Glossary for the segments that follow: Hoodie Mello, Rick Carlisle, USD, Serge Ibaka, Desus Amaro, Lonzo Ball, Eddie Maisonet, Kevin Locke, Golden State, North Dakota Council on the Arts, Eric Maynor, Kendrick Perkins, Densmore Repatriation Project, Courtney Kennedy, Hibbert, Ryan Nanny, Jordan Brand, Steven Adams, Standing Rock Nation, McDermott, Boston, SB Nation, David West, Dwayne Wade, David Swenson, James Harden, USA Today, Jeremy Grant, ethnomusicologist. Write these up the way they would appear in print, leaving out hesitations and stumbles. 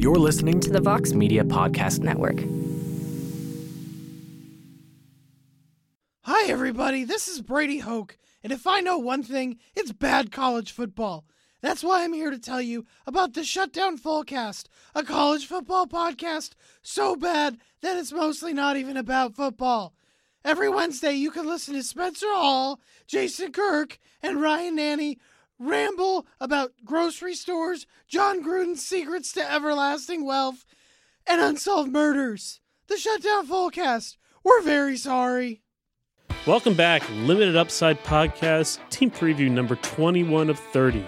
You're listening to the Vox Media Podcast Network. Hi, everybody. This is Brady Hoke, and if I know one thing, it's bad college football. That's why I'm here to tell you about the Shutdown Fullcast, a college football podcast so bad that it's mostly not even about football. Every Wednesday, you can listen to Spencer Hall, Jason Kirk, and Ryan Nanny ramble about grocery stores, John Gruden's secrets to everlasting wealth, and unsolved murders. The Shutdown Fullcast. We're very sorry. Welcome back, Limited Upside Podcast, team preview number 21 of 30.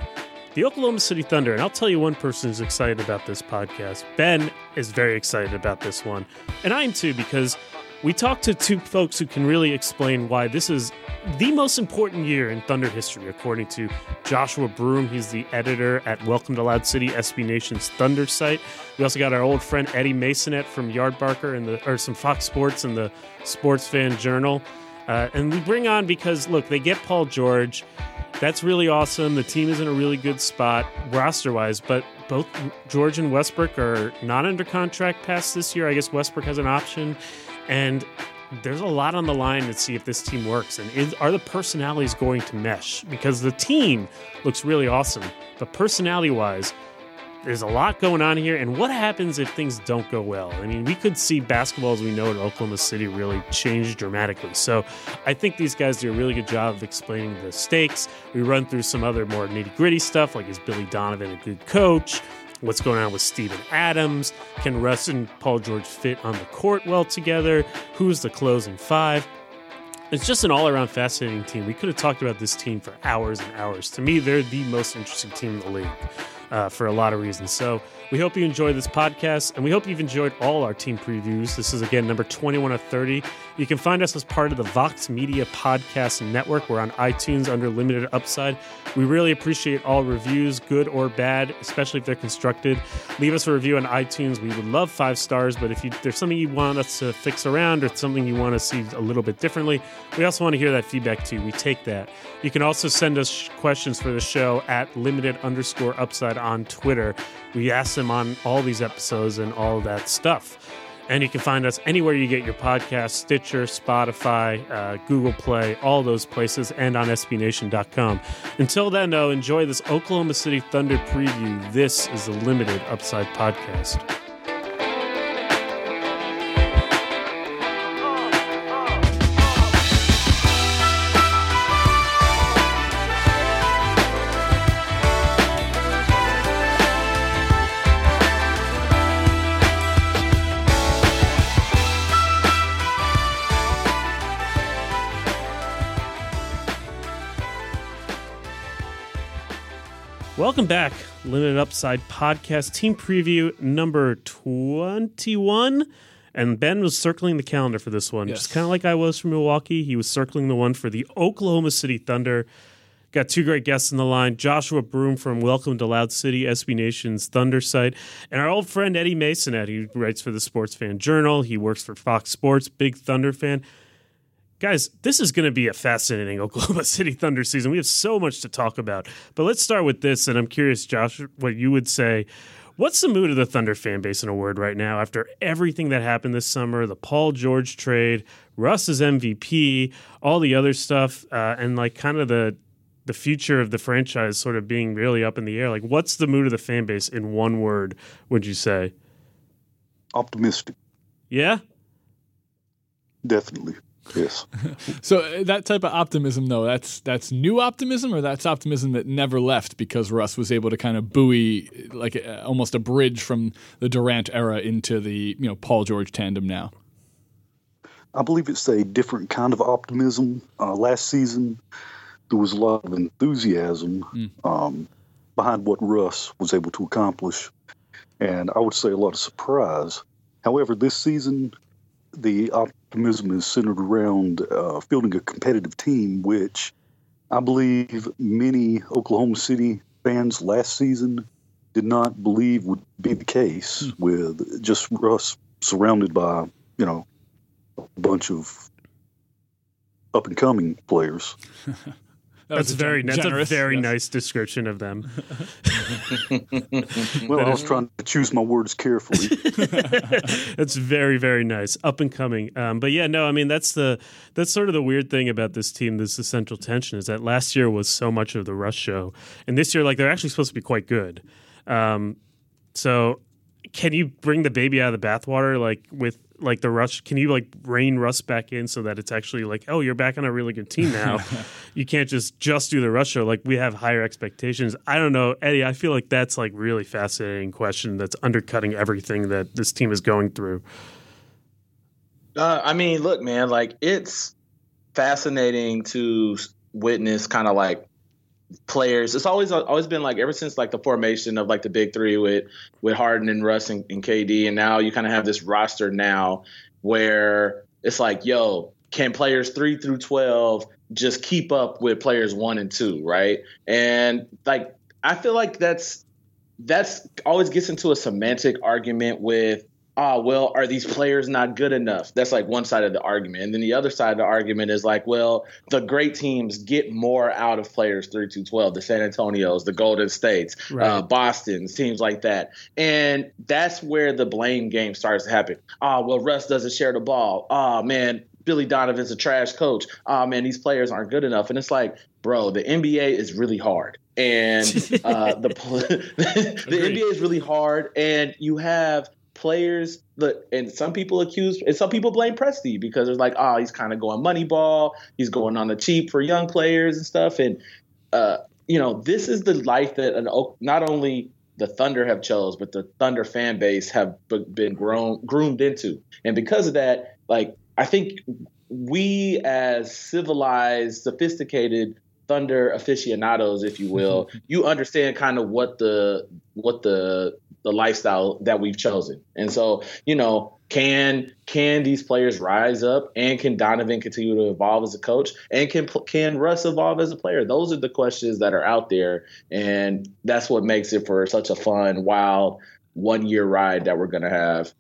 The Oklahoma City Thunder, and I'll tell you one person who's excited about this podcast. Ben is very excited about this one, and I am too, because we talked to two folks who can really explain why this is the most important year in Thunder history, according to Joshua Broom. He's the editor at Welcome to Loud City, SB Nation's Thunder site. We also got our old friend Eddie Maisonet from Yardbarker and some Fox Sports and the Sports Fan Journal. And we bring on because, look, they get Paul George. That's really awesome. The team is in a really good spot roster-wise, but both George and Westbrook are not under contract past this year. I guess Westbrook has an option. And there's a lot on the line to see if this team works. And are the personalities going to mesh? Because the team looks really awesome, but personality-wise, there's a lot going on here. And what happens if things don't go well? I mean, we could see basketball as we know in Oklahoma City really change dramatically. So I think these guys do a really good job of explaining the stakes. We run through some other more nitty-gritty stuff, like is Billy Donovan a good coach? What's going on with Steven Adams? Can Russ and Paul George fit on the court well together? Who's the closing five? It's just an all-around fascinating team. We could have talked about this team for hours and hours. To me, they're the most interesting team in the league for a lot of reasons. So we hope you enjoy this podcast, and we hope you've enjoyed all our team previews. This is, again, number 21 of 30. You can find us as part of the Vox Media Podcast Network. We're on iTunes under Limited Upside. We really appreciate all reviews, good or bad, especially if they're constructed. Leave us a review on iTunes. We would love 5 stars, but if there's something you want us to fix around or something you want to see a little bit differently, we also want to hear that feedback too. We take that. You can also send us questions for the show at limited_upside on Twitter. We ask them on all these episodes and all that stuff. And you can find us anywhere you get your podcasts, Stitcher, Spotify, Google Play, all those places, and on SBNation.com. Until then, though, enjoy this Oklahoma City Thunder preview. This is the Limited Upside Podcast. Welcome back, Limited Upside Podcast, team preview number 21. And Ben was circling the calendar for this one, yes. Just kind of like I was for Milwaukee. He was circling the one for the Oklahoma City Thunder. Got two great guests on the line, Joshua Broom from Welcome to Loud City, SB Nation's Thunder site, and our old friend Eddie Maisonet, who writes for the Sports Fan Journal. He works for Fox Sports, big Thunder fan. Guys, this is going to be a fascinating Oklahoma City Thunder season. We have so much to talk about. But let's start with this, and I'm curious, Josh, what you would say. What's the mood of the Thunder fan base in a word right now after everything that happened this summer, the Paul George trade, Russ's MVP, all the other stuff, and like kind of the future of the franchise sort of being really up in the air? Like, what's the mood of the fan base in one word, would you say? Optimistic. Yeah? Definitely. Yes. So that type of optimism, though, that's new optimism, or that's optimism that never left because Russ was able to kind of buoy like almost a bridge from the Durant era into the Paul George tandem now? I believe it's a different kind of optimism. Last season, there was a lot of enthusiasm behind what Russ was able to accomplish, and I would say a lot of surprise. However, this season, the optimism is centered around fielding a competitive team, which I believe many Oklahoma City fans last season did not believe would be the case with just Russ surrounded by, a bunch of up-and-coming players. That's a very nice description of them. Well, I was trying to choose my words carefully. That's very, very nice. Up and coming. But yeah, no, I mean, that's sort of the weird thing about this team, this essential tension, is that last year was so much of the rush show. And this year, like, they're actually supposed to be quite good. So can you bring the baby out of the bathwater, like, with like the rush? Can you like rein Russ back in so that it's actually like, oh, you're back on a really good team now? You can't just do the rush show. Like, we have higher expectations. I don't know, Eddie. I feel like that's like really fascinating question that's undercutting everything that this team is going through. I mean, look, man, like, it's fascinating to witness kind of like players. It's always been like, ever since like the formation of like the big three with Harden and Russ and KD, and now you kind of have this roster now where it's like, yo, can players 3 through 12 just keep up with players 1 and 2, right? And like, I feel like that's always gets into a semantic argument with, well, are these players not good enough? That's like one side of the argument. And then the other side of the argument is like, well, the great teams get more out of players 3 through 12, the San Antonios, the Golden States, right, Boston's, teams like that. And that's where the blame game starts to happen. Well, Russ doesn't share the ball. Man, Billy Donovan's a trash coach. Man, these players aren't good enough. And it's like, bro, the NBA is really hard. And the NBA is really hard. And you have players, look, and some people accuse, and some people blame Presti because it's like, he's kind of going Moneyball, he's going on the cheap for young players and stuff. And you know, this is the life that not only the Thunder have chose, but the Thunder fan base have been groomed into. And because of that, like, I think we as civilized, sophisticated Thunder aficionados, if you will, you understand kind of what the lifestyle that we've chosen. And so, you know, can these players rise up, and can Donovan continue to evolve as a coach, and can Russ evolve as a player? Those are the questions that are out there, and that's what makes it for such a fun, wild, one-year ride that we're going to have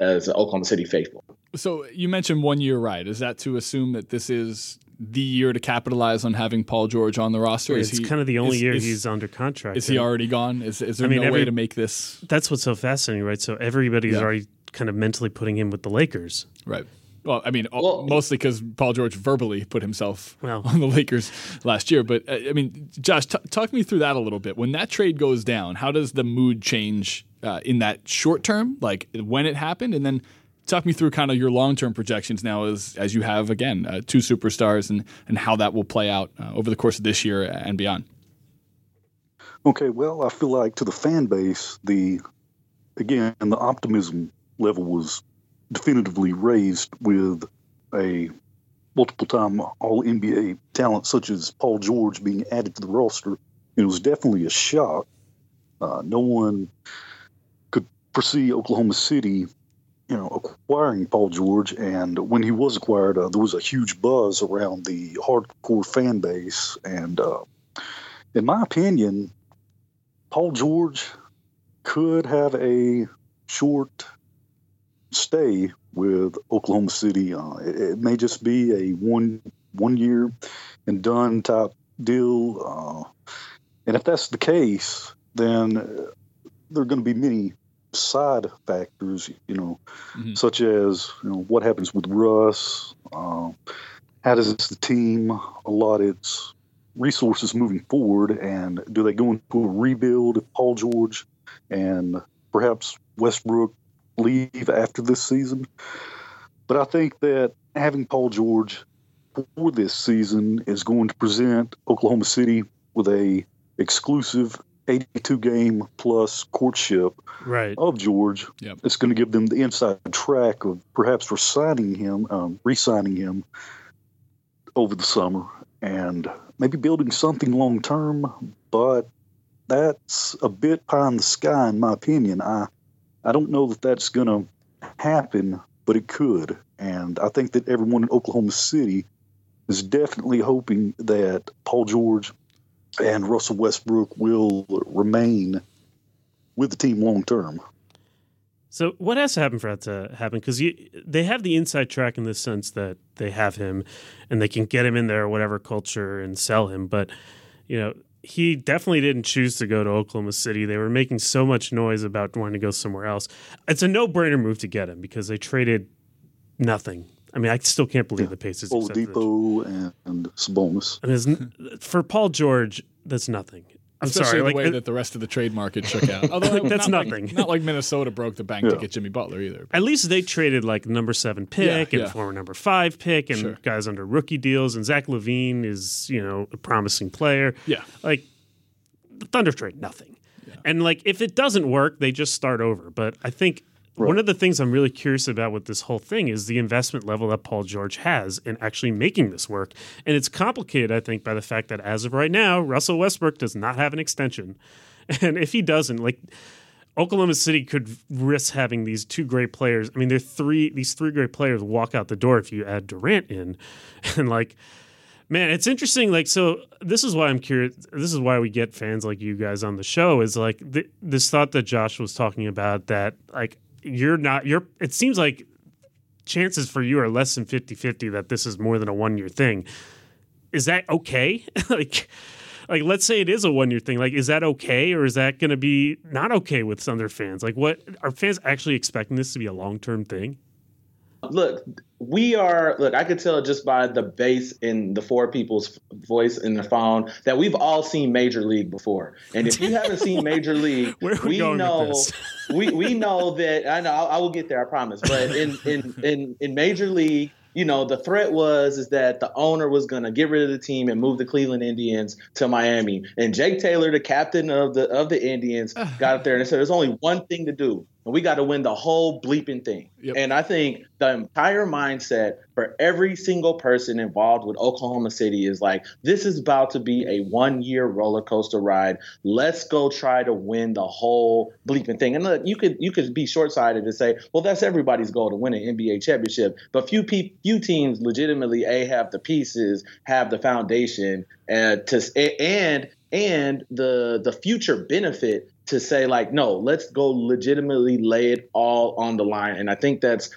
as Oklahoma City faithful. So you mentioned one-year ride. Is that to assume that this is the year to capitalize on having Paul George on the roster? It's kind of the only year he's under contract. Is he already gone? Is there no way to make this? That's what's so fascinating, right? So everybody's already kind of mentally putting him with the Lakers. Right. Well, I mean, mostly because Paul George verbally put himself on the Lakers last year. But, I mean, Josh, talk me through that a little bit. When that trade goes down, how does the mood change in that short term, like when it happened, and then talk me through kind of your long-term projections now as you have, again, two superstars and how that will play out over the course of this year and beyond. Okay, well, I feel like to the fan base, the optimism level was definitively raised with a multiple-time All-NBA talent such as Paul George being added to the roster. It was definitely a shock. No one could foresee Oklahoma City acquiring Paul George, and when he was acquired, there was a huge buzz around the hardcore fan base. And in my opinion, Paul George could have a short stay with Oklahoma City. It may just be a one year and done type deal. And if that's the case, then there are going to be many side factors, such as, what happens with Russ, how does the team allot its resources moving forward, and do they go into a rebuild if Paul George and perhaps Westbrook leave after this season? But I think that having Paul George for this season is going to present Oklahoma City with a exclusive 82-game plus courtship of George. Yep. It's going to give them the inside track of perhaps re-signing him over the summer and maybe building something long-term, but that's a bit pie in the sky, in my opinion. I don't know that that's going to happen, but it could. And I think that everyone in Oklahoma City is definitely hoping that Paul George and Russell Westbrook will remain with the team long term. So what has to happen for that to happen? Because they have the inside track in the sense that they have him and they can get him in there, whatever culture, and sell him. But, you know, he definitely didn't choose to go to Oklahoma City. They were making so much noise about wanting to go somewhere else. It's a no-brainer move to get him because they traded nothing. I mean, I still can't believe the Pacers. Oladipo and Sabonis. And for Paul George, that's nothing. I'm sorry, the way that the rest of the trade market shook out. Although that's nothing. Not like Minnesota broke the bank to get Jimmy Butler either. At least they traded like number 7 pick and former number 5 pick and guys under rookie deals. And Zach LaVine is, you know, a promising player. Yeah, like the Thunder trade nothing. Yeah. And like if it doesn't work, they just start over. But I think one of the things I'm really curious about with this whole thing is the investment level that Paul George has in actually making this work. And it's complicated, I think, by the fact that as of right now, Russell Westbrook does not have an extension. And if he doesn't, like Oklahoma City could risk having these two great players. I mean, these three great players walk out the door if you add Durant in. And like, man, it's interesting. Like, so this is why I'm curious. This is why we get fans like you guys on the show is like this thought that Josh was talking about that like, it seems like chances for you are less than 50-50 that this is more than a one-year thing. Is that okay? like let's say it is a one-year thing. Like, is that okay, or is that going to be not okay with some of their fans? Like, what are fans actually expecting this to be a long-term thing? Look, I could tell just by the bass in the four people's voice in the phone that we've all seen Major League before. And if you haven't seen Major League, we know that I will get there, I promise. But in Major League, you know, the threat is that the owner was going to get rid of the team and move the Cleveland Indians to Miami. And Jake Taylor, the captain of the Indians, got up there and said, "There's only one thing to do, and we got to win the whole bleeping thing." Yep. And I think the entire mindset for every single person involved with Oklahoma City is like, this is about to be a one-year roller coaster ride. Let's go try to win the whole bleeping thing. And look, you could be short-sighted and say, well, that's everybody's goal to win an NBA championship. But few teams legitimately have the pieces, have the foundation, and the future benefit to say like, no, let's go legitimately lay it all on the line. And I think that's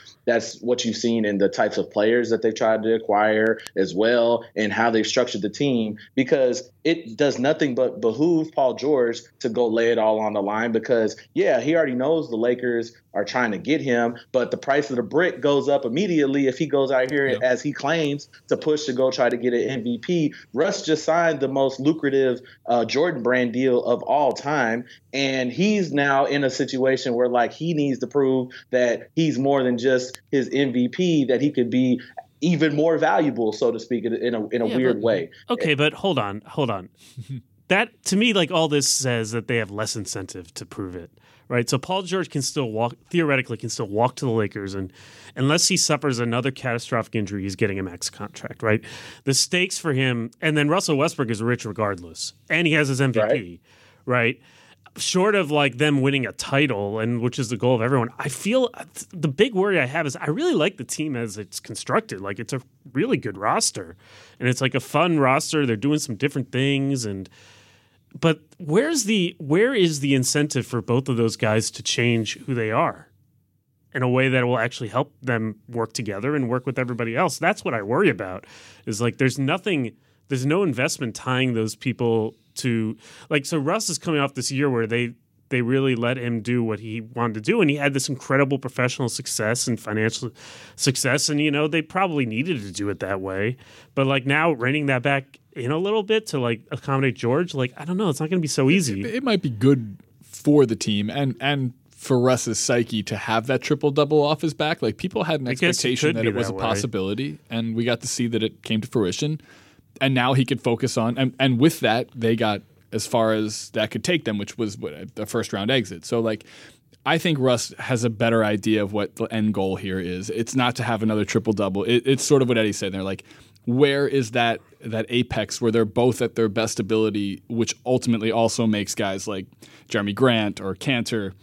what you've seen in the types of players that they've tried to acquire as well and how they've structured the team, because it does nothing but behoove Paul George to go lay it all on the line because, yeah, he already knows the Lakers are trying to get him, but the price of the brick goes up immediately if he goes out here, as he claims, to push to go try to get an MVP. Russ just signed the most lucrative Jordan Brand deal of all time, and he's now in a situation where, like, he needs to prove that he's more than just his MVP, that he could be even more valuable, so to speak, in a weird way. Okay, but hold on. That, to me, like all this says that they have less incentive to prove it, right? So Paul George can still walk to the Lakers, and unless he suffers another catastrophic injury, he's getting a max contract, right? The stakes for him, and then Russell Westbrook is rich regardless, and he has his MVP, right? Short of like them winning a title, and which is the goal of everyone, I feel the big worry I have is I really like the team as it's constructed. Like, it's a really good roster, and it's like a fun roster. They're doing some different things, but where is the incentive for both of those guys to change who they are in a way that will actually help them work together and work with everybody else? That's what I worry about. Is like there's no investment tying those people to, like, so Russ is coming off this year where they really let him do what he wanted to do, and he had this incredible professional success and financial success, and, you know, they probably needed to do it that way. But, like, now reining that back in a little bit to, like, accommodate George, like, I don't know. It's not going to be so easy. It might be good for the team and for Russ's psyche to have that triple-double off his back. Like, people had an expectation that it was a possibility, and we got to see that it came to fruition. And now he could focus on, and with that, they got as far as that could take them, which was the first-round exit. So, like, I think Russ has a better idea of what the end goal here is. It's not to have another triple-double. It's sort of what Eddie said there. Like, where is that apex where they're both at their best ability, which ultimately also makes guys like Jeremy Grant or Kanter,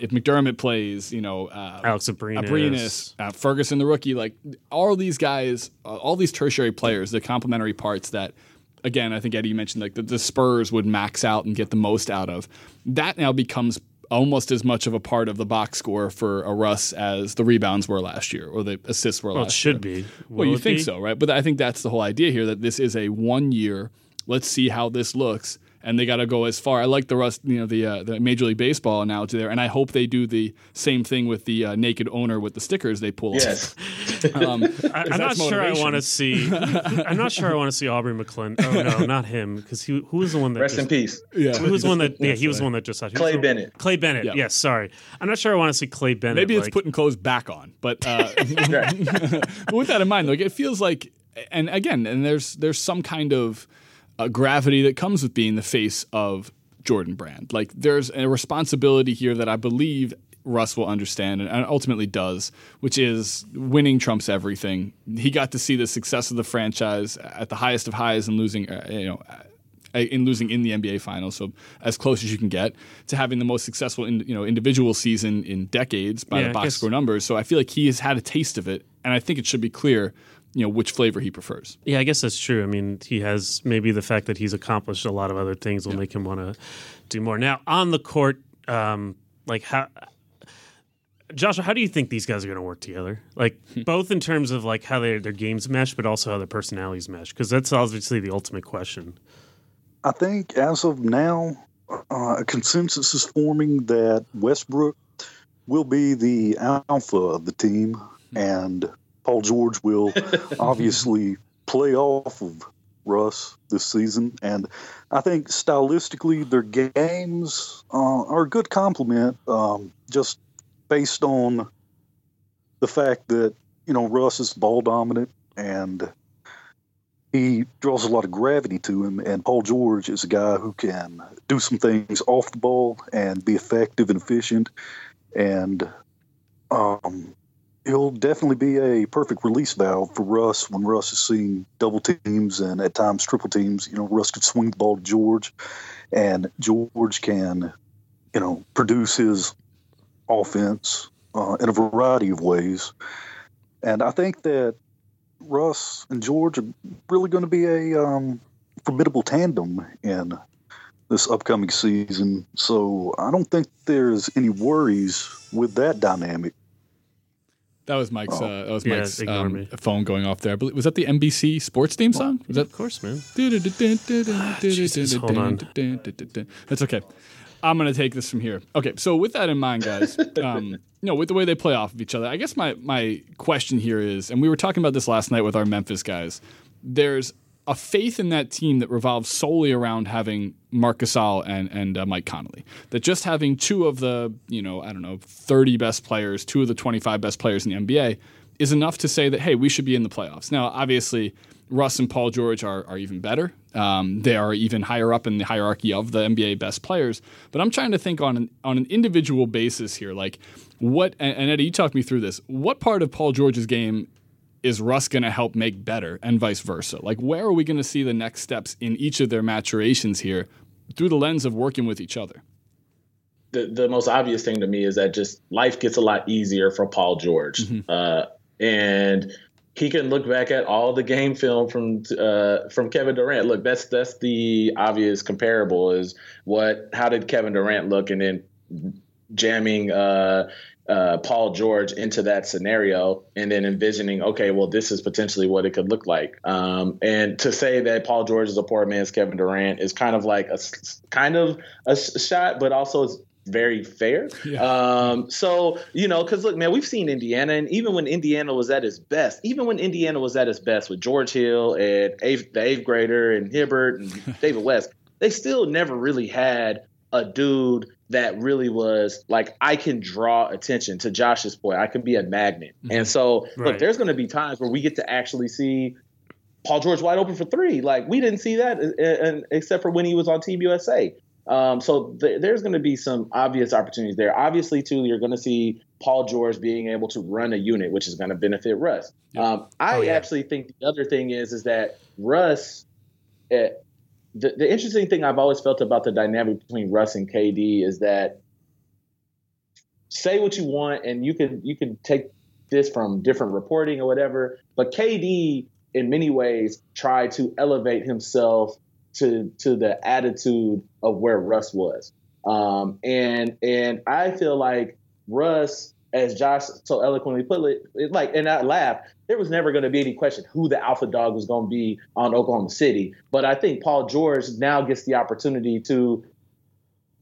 if McDermott plays, you know, Alex Abrines, Ferguson the rookie, like all these guys, all these tertiary players, the complementary parts that, again, I think Eddie mentioned, like the Spurs would max out and get the most out of. That now becomes almost as much of a part of the box score for a Russ as the rebounds were last year or the assists were last year. Well, it should be. Well, you think so, right? But I think that's the whole idea here, that this is a 1 year, let's see how this looks, and they got to go as far. I like the Russ, you know, the Major League Baseball analogy there, and I hope they do the same thing with the naked owner with the stickers they pull. Yes. I'm not sure I want to see Aubrey McClendon. Oh no, not him, because who was the one that rest in peace. Yeah. Who was one that? Yeah, he was the one that just said Clay Bennett. Clay Bennett. Yes, yeah, sorry. I'm not sure I want to see Clay Bennett. Maybe it's putting clothes back on, but but with that in mind, though, it feels like, and again, and there's some kind of gravity that comes with being the face of Jordan Brand. Like, there's a responsibility here that I believe Russ will understand and ultimately does, which is winning trumps everything. He got to see the success of the franchise at the highest of highs and losing in the NBA Finals, so as close as you can get to having the most successful individual season in decades by the box score numbers. So I feel like he has had a taste of it, and I think it should be clear which flavor he prefers. Yeah, I guess that's true. I mean, he has maybe the fact that he's accomplished a lot of other things will make him want to do more. Now, on the court, Joshua, how do you think these guys are going to work together? Like, both in terms of like how their games mesh, but also how their personalities mesh, because that's obviously the ultimate question. I think as of now, a consensus is forming that Westbrook will be the alpha of the team, and Paul George will obviously play off of Russ this season. And I think stylistically their games are a good complement, just based on the fact that, Russ is ball dominant and he draws a lot of gravity to him. And Paul George is a guy who can do some things off the ball and be effective and efficient. And, he'll definitely be a perfect release valve for Russ when Russ is seeing double teams and at times triple teams. Russ could swing the ball to George, and George can, produce his offense in a variety of ways. And I think that Russ and George are really going to be a formidable tandem in this upcoming season. So I don't think there's any worries with that dynamic. That was Mike's. Mike's phone going off there. Was that the NBC Sports theme song? Was that? Of course, man. Jesus, hold on. That's okay. I'm gonna take this from here. Okay, so with that in mind, guys, with the way they play off of each other, I guess my question here is, and we were talking about this last night with our Memphis guys. There's a faith in that team that revolves solely around having Marc Gasol and Mike Conley. That just having two of the, 30 best players, two of the 25 best players in the NBA is enough to say that, hey, we should be in the playoffs. Now, obviously, Russ and Paul George are even better. They are even higher up in the hierarchy of the NBA best players. But I'm trying to think on an individual basis here. Like, what – and Eddie, you talked me through this. What part of Paul George's game – is Russ going to help make better, and vice versa? Like, where are we going to see the next steps in each of their maturations here through the lens of working with each other? The most obvious thing to me is that just life gets a lot easier for Paul George. Mm-hmm. And he can look back at all the game film from Kevin Durant. Look, that's the obvious comparable is how did Kevin Durant look, and then jamming Paul George into that scenario and then envisioning, okay, well, this is potentially what it could look like. And to say that Paul George is a poor man's Kevin Durant is kind of like a shot, but also it's very fair. Yeah. Because look, man, we've seen Indiana, and even when Indiana was at its best, with George Hill and the eighth grader and Hibbert and David West, they still never really had a dude that really was like, I can draw attention to Josh's point. I can be a magnet. Mm-hmm. And so, look, there's going to be times where we get to actually see Paul George wide open for three. Like, we didn't see that except for when he was on Team USA. There's going to be some obvious opportunities there. Obviously, too, you're going to see Paul George being able to run a unit, which is going to benefit Russ. Yeah. Actually think the other thing is that Russ – The interesting thing I've always felt about the dynamic between Russ and KD is that, say what you want, and you can take this from different reporting or whatever, but KD in many ways tried to elevate himself to the attitude of where Russ was. And I feel like Russ, as Josh so eloquently put it, like, and I laughed, there was never going to be any question who the alpha dog was going to be on Oklahoma City. But I think Paul George now gets the opportunity to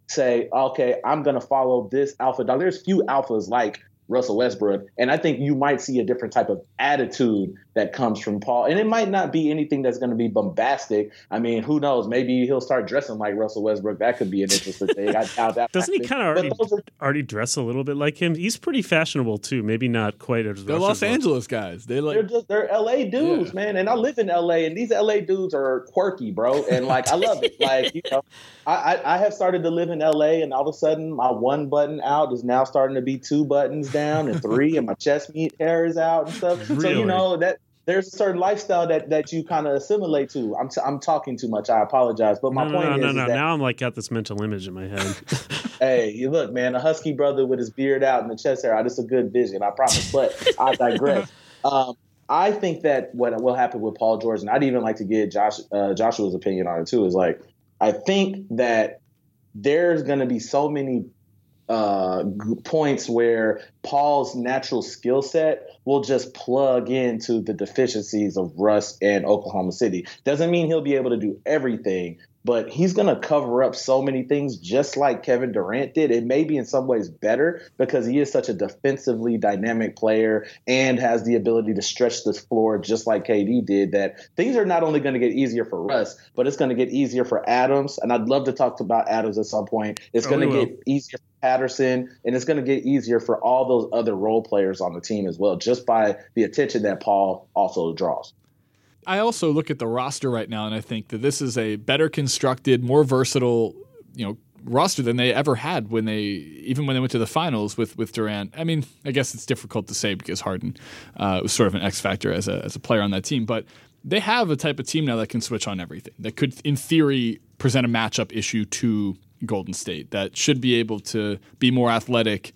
say, okay, I'm going to follow this alpha dog. There's few alphas like Russell Westbrook, and I think you might see a different type of attitude that comes from Paul. And it might not be anything that's going to be bombastic. I mean, who knows? Maybe he'll start dressing like Russell Westbrook. That could be an interesting thing. I doubt that. Doesn't he kind of already dress a little bit like him? He's pretty fashionable too. Maybe not quite as. They're Los Angeles guys. They're LA dudes, man. And I live in LA, and these LA dudes are quirky, bro. And like, I love it. Like, you know, I have started to live in LA, and all of a sudden, my one button out is now starting to be two buttons down and three, and my chest meat hair is out and stuff. Really? So you know that there's a certain lifestyle that you kind of assimilate to. I'm talking too much. I apologize, but my point is that now I'm like got this mental image in my head. Hey, you look, man, a husky brother with his beard out and the chest hair out. It's a good vision, I promise. But I digress. I think that what will happen with Paul George, and I'd even like to get Joshua's opinion on it too, is like I think that there's going to be so many points where Paul's natural skill set will just plug into the deficiencies of Russ and Oklahoma City. Doesn't mean he'll be able to do everything, but he's going to cover up so many things just like Kevin Durant did. It may be in some ways better because he is such a defensively dynamic player and has the ability to stretch the floor just like KD did, that things are not only going to get easier for Russ, but it's going to get easier for Adams. And I'd love to talk about Adams at some point. It's going to get easier for Patterson, and it's going to get easier for all those other role players on the team as well, just by the attention that Paul also draws. I also look at the roster right now, and I think that this is a better constructed, more versatile, roster than they ever had when they went to the finals with Durant. I mean, I guess it's difficult to say because Harden was sort of an X factor as a player on that team, but they have a type of team now that can switch on everything, that could, in theory, present a matchup issue to Golden State, that should be able to be more athletic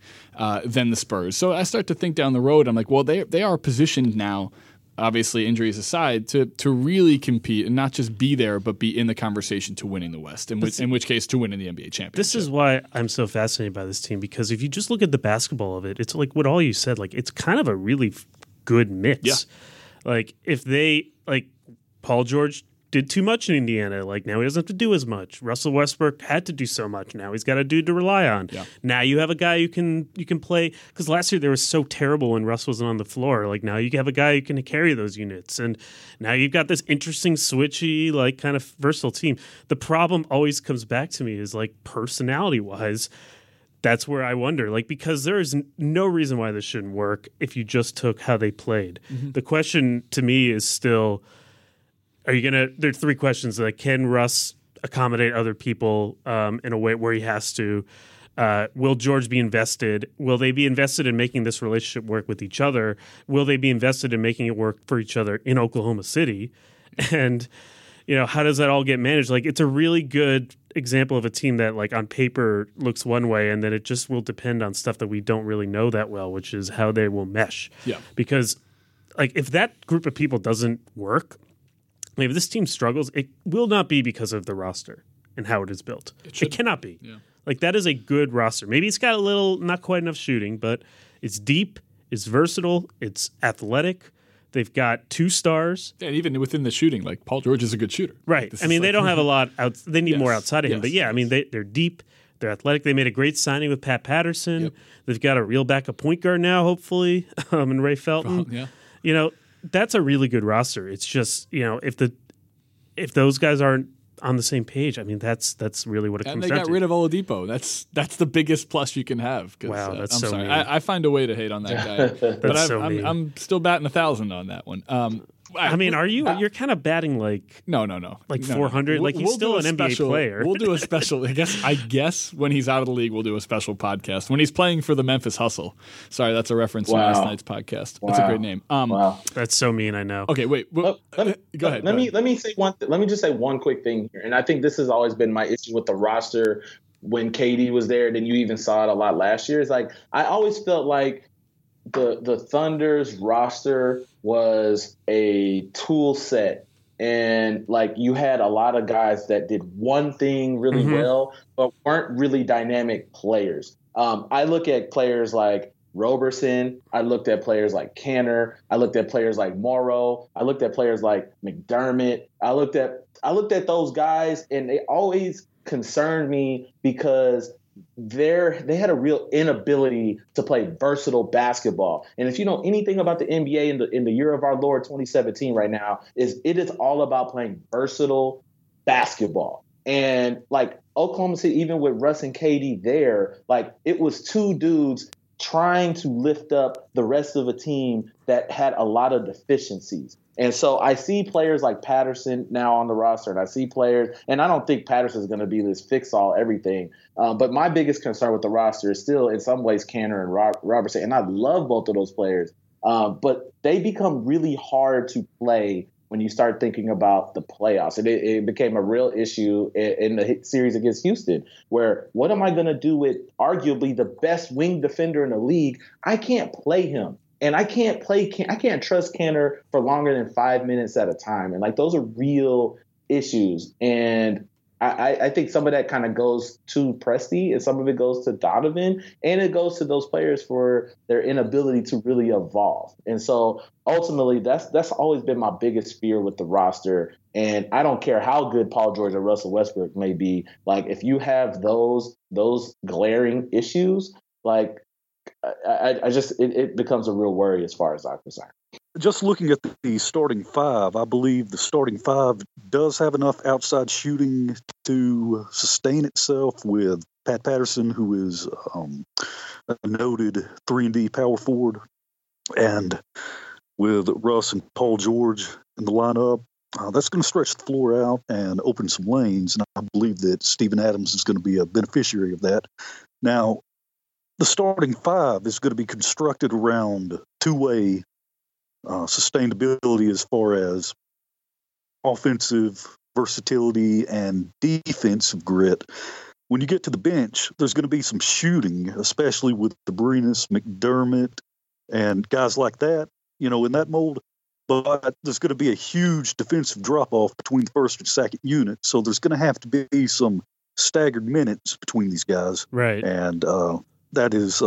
than the Spurs. So I start to think down the road. I'm like, well, they are positioned now, obviously injuries aside, to really compete and not just be there, but be in the conversation to winning the West, in which case to winning the NBA championship. This is why I'm so fascinated by this team, because if you just look at the basketball of it, it's like what all you said, like it's kind of a really good mix. Yeah. Like if they, like Paul George did too much in Indiana. Like now he doesn't have to do as much. Russell Westbrook had to do so much. Now he's got a dude to rely on. Yeah. Now you have a guy you can play, because last year they were so terrible when Russ wasn't on the floor. Like now you have a guy who can carry those units, and now you've got this interesting switchy, like kind of versatile team. The problem always comes back to me is like personality wise. That's where I wonder, like, because there is no reason why this shouldn't work if you just took how they played. Mm-hmm. The question to me is still, there are three questions. Like, can Russ accommodate other people in a way where he has to? Will George be invested? Will they be invested in making this relationship work with each other? Will they be invested in making it work for each other in Oklahoma City? And, how does that all get managed? Like, it's a really good example of a team that, like, on paper looks one way, and then it just will depend on stuff that we don't really know that well, which is how they will mesh. Yeah. Because, like, if that group of people doesn't work, if this team struggles, it will not be because of the roster and how it is built. It cannot be. Yeah. Like, that is a good roster. Maybe it's got a little, not quite enough shooting, but it's deep, it's versatile, it's athletic. They've got two stars. And even within the shooting, like, Paul George is a good shooter. Right. Like, I mean, they don't have a lot out. They need more outside of him. But, I mean, they're deep. They're athletic. They made a great signing with Pat Patterson. Yep. They've got a real backup point guard now, hopefully, and Ray Felton. Yeah. That's a really good roster. It's just, if those guys aren't on the same page, I mean, that's really what it comes down to. And they got rid of Oladipo. That's the biggest plus you can have. Wow, that's so mean. I find a way to hate on that guy. But I'm still batting 1,000 on that one. I mean, are you? You're kind of batting like no, like 400. Like he's still an NBA player. We'll do a special. I guess when he's out of the league, we'll do a special podcast when he's playing for the Memphis Hustle. Sorry, that's a reference to last night's podcast. Wow. That's a great name. That's so mean. I know. Okay, wait. Well, go ahead. Let me just say one quick thing here, and I think this has always been my issue with the roster when KD was there. Then you even saw it a lot last year. It's like I always felt like the Thunder's roster was a tool set And like you had a lot of guys that did one thing really well, but weren't really dynamic players. I look at players like Roberson. I looked at players like Kanter. I looked at players like Morrow. I looked at players like McDermott. I looked at those guys, and they always concerned me because they had a real inability to play versatile basketball. And if you know anything about the NBA in the year of our Lord 2017 right now, it is all about playing versatile basketball. And like Oklahoma City, even with Russ and KD there, like it was two dudes trying to lift up the rest of a team that had a lot of deficiencies. And so I see players like Patterson now on the roster, and I see players, and I don't think Patterson is going to be this fix-all everything. But my biggest concern with the roster is still, in some ways, Kanter and Robertson, and I love both of those players. But they become really hard to play when you start thinking about the playoffs. And it became a real issue in the series against Houston, where what am I going to do with arguably the best wing defender in the league? I can't play him. And I can't trust Kanter for longer than 5 minutes at a time. And like those are real issues. And I think some of that kind of goes to Presti, and some of it goes to Donovan, and it goes to those players for their inability to really evolve. And so ultimately, that's always been my biggest fear with the roster. And I don't care how good Paul George or Russell Westbrook may be. Like if you have those glaring issues, like I just it becomes a real worry as far as I'm concerned. Just looking at the starting five, I believe the starting five does have enough outside shooting to sustain itself with Pat Patterson, who is a noted 3-and-D power forward, and with Russ and Paul George in the lineup. That's going to stretch the floor out and open some lanes, and I believe that Steven Adams is going to be a beneficiary of that. Now, the starting five is going to be constructed around two-way sustainability as far as offensive versatility and defensive grit. When you get to the bench, there's going to be some shooting, especially with Abrines, McDermott, and guys like that, you know, in that mold. But there's going to be a huge defensive drop-off between the first and second unit, so there's going to have to be some staggered minutes between these guys. Right. And that is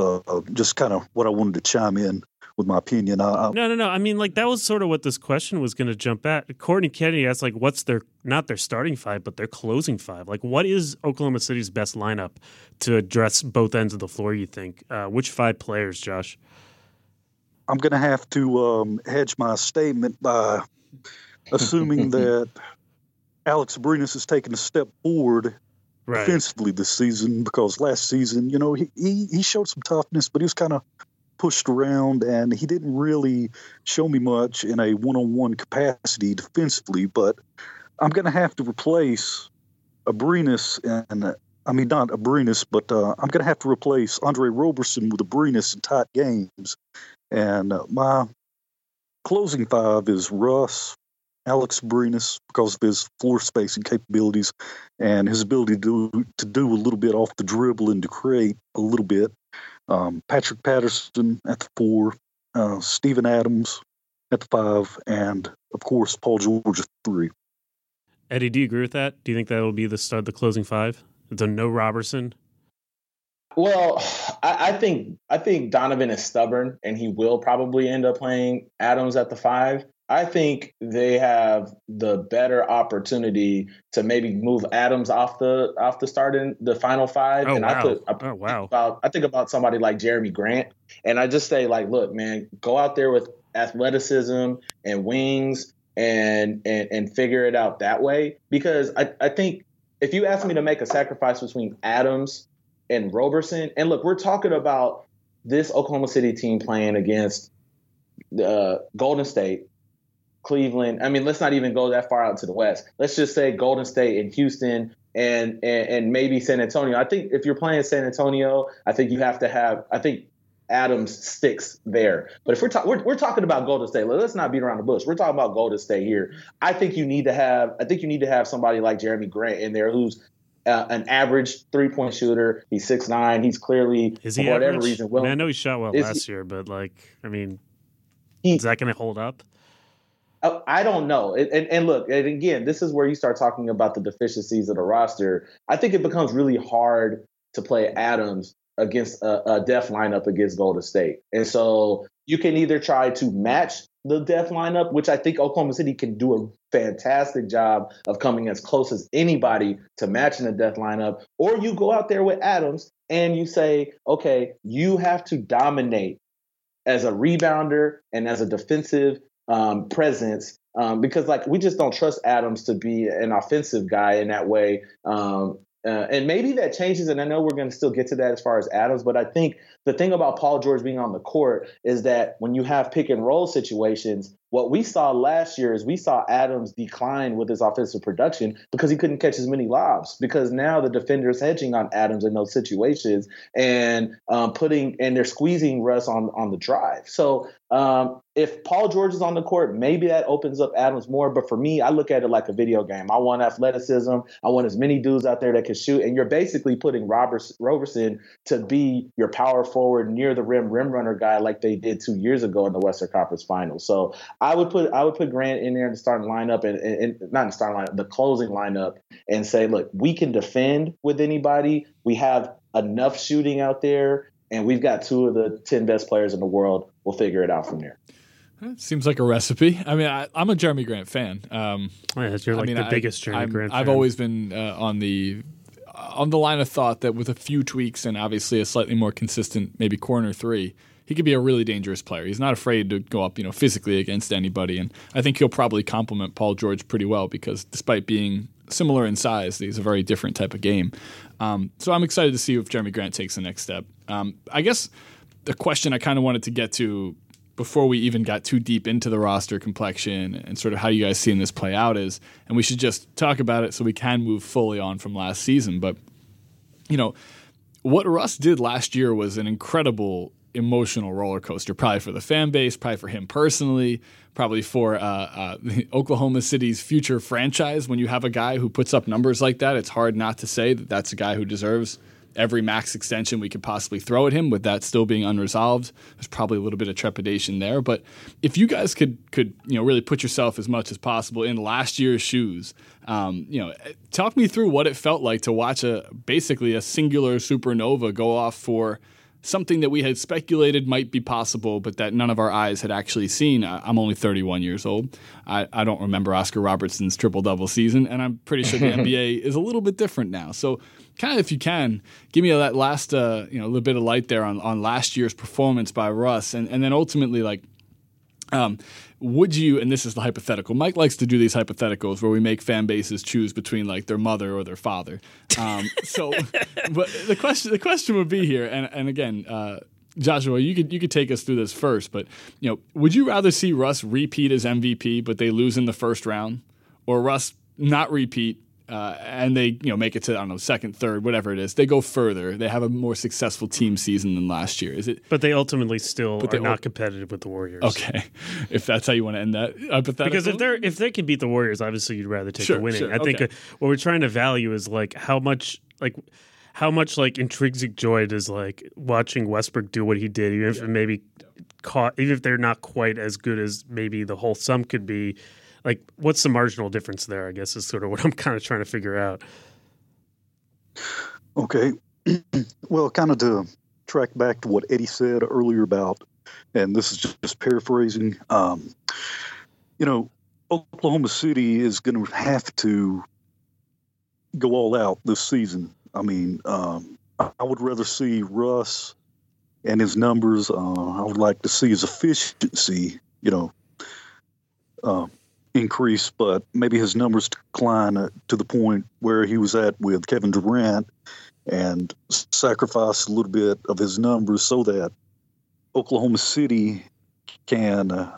just kind of what I wanted to chime in with my opinion. No. I mean, like, that was sort of what this question was going to jump at. Courtney Kennedy asked, like, what's their, not their starting five, but their closing five? Like, what is Oklahoma City's best lineup to address both ends of the floor, you think? Which five players, Josh? I'm going to have to hedge my statement by assuming that Alex Abrines has taken a step forward defensively this season, because last season, you know, he showed some toughness, but he was kind of pushed around, and he didn't really show me much in a one-on-one capacity defensively. But I'm going to have to replace Abrines, and I mean not Abrines, but I'm going to have to replace Andre Roberson with Abrines in tight games. And my closing five is Russ, Alex Abrines, because of his floor spacing capabilities and his ability to do a little bit off the dribble and to create a little bit. Patrick Patterson at the four, Steven Adams at the five, and, of course, Paul George at three. Eddie, do you agree with that? Do you think that will be the start of the closing five? The no Roberson? Well, I think Donovan is stubborn, and he will probably end up playing Adams at the five. I think they have the better opportunity to maybe move Adams off the starting the final five. Oh, and wow. I think about somebody like Jeremy Grant, and I just say, like, look, man, go out there with athleticism and wings and figure it out that way. Because I think if you ask me to make a sacrifice between Adams and Roberson, and look, we're talking about this Oklahoma City team playing against Golden State, Cleveland. I mean, let's not even go that far out to the West. Let's just say Golden State and Houston and maybe San Antonio. I think if you're playing San Antonio, I think you have to have – I think Adams sticks there. But if we're talking about Golden State, let's not beat around the bush. We're talking about Golden State here. I think you need to have somebody like Jeremy Grant in there who's an average three-point shooter. He's 6'9". He's clearly – for whatever reason, well, I mean, I know he shot well last year, but, like, I mean, is that going to hold up? I don't know. And look, and again, this is where you start talking about the deficiencies of the roster. I think it becomes really hard to play Adams against a depth lineup against Golden State. And so you can either try to match the depth lineup, which I think Oklahoma City can do a fantastic job of coming as close as anybody to matching the depth lineup, or you go out there with Adams and you say, okay, you have to dominate as a rebounder and as a defensive presence, because like we just don't trust Adams to be an offensive guy in that way. And maybe that changes, and I know we're going to still get to that as far as Adams, but I think the thing about Paul George being on the court is that when you have pick and roll situations, what we saw last year is we saw Adams decline with his offensive production because he couldn't catch as many lobs, because now the defender's hedging on Adams in those situations and they're squeezing Russ on the drive. So if Paul George is on the court, maybe that opens up Adams more. But for me, I look at it like a video game. I want athleticism. I want as many dudes out there that can shoot. And you're basically putting Roberson to be your power forward near the rim runner guy like they did 2 years ago in the Western Conference Finals. So I would put Grant in there in the starting lineup and not in the starting lineup, the closing lineup, and say, look, we can defend with anybody. We have enough shooting out there, and we've got two of the 10 best players in the world. We'll figure it out from there. Seems like a recipe. I mean, I'm a Jeremy Grant fan. You're the biggest Jeremy Grant fan. I've always been on the line of thought that with a few tweaks and obviously a slightly more consistent maybe corner three, he could be a really dangerous player. He's not afraid to go up, physically against anybody. And I think he'll probably complement Paul George pretty well because despite being similar in size, he's a very different type of game. So I'm excited to see if Jeremy Grant takes the next step. I guess the question I kind of wanted to get to before we even got too deep into the roster complexion and sort of how you guys seeing this play out is, and we should just talk about it so we can move fully on from last season. But, what Russ did last year was an incredible emotional roller coaster, probably for the fan base, probably for him personally, probably for Oklahoma City's future franchise. When you have a guy who puts up numbers like that, it's hard not to say that that's a guy who deserves every max extension we could possibly throw at him, with that still being unresolved. There's probably a little bit of trepidation there. But if you guys could really put yourself as much as possible in last year's shoes, talk me through what it felt like to watch basically a singular supernova go off for something that we had speculated might be possible, but that none of our eyes had actually seen. I'm only 31 years old. I don't remember Oscar Robertson's triple-double season, and I'm pretty sure the NBA is a little bit different now. So kind of, if you can, give me that last little bit of light there on last year's performance by Russ, and then ultimately, like, would you, and this is the hypothetical, Mike likes to do these hypotheticals where we make fan bases choose between like their mother or their father. So but the question would be here. And again, Joshua, you could take us through this first, but would you rather see Russ repeat as MVP, but they lose in the first round, or Russ not repeat, and they make it to, I don't know, second, third, whatever it is. They go further. They have a more successful team season than last year. Is it? But they ultimately still are not competitive with the Warriors. Okay, if that's how you want to end that hypothetical. Because if they can beat the Warriors, obviously you'd rather take the winning. Sure, I think what we're trying to value is like how much intrinsic joy does watching Westbrook do what he did, even if it maybe caught, even if they're not quite as good as maybe the whole sum could be. Like, what's the marginal difference there, I guess, is sort of what I'm kind of trying to figure out. Okay. Well, kind of to track back to what Eddie said earlier about, and this is just paraphrasing, Oklahoma City is going to have to go all out this season. I mean, I would rather see Russ and his numbers. I would like to see his efficiency, increase, but maybe his numbers decline to the point where he was at with Kevin Durant, and sacrifice a little bit of his numbers so that Oklahoma City can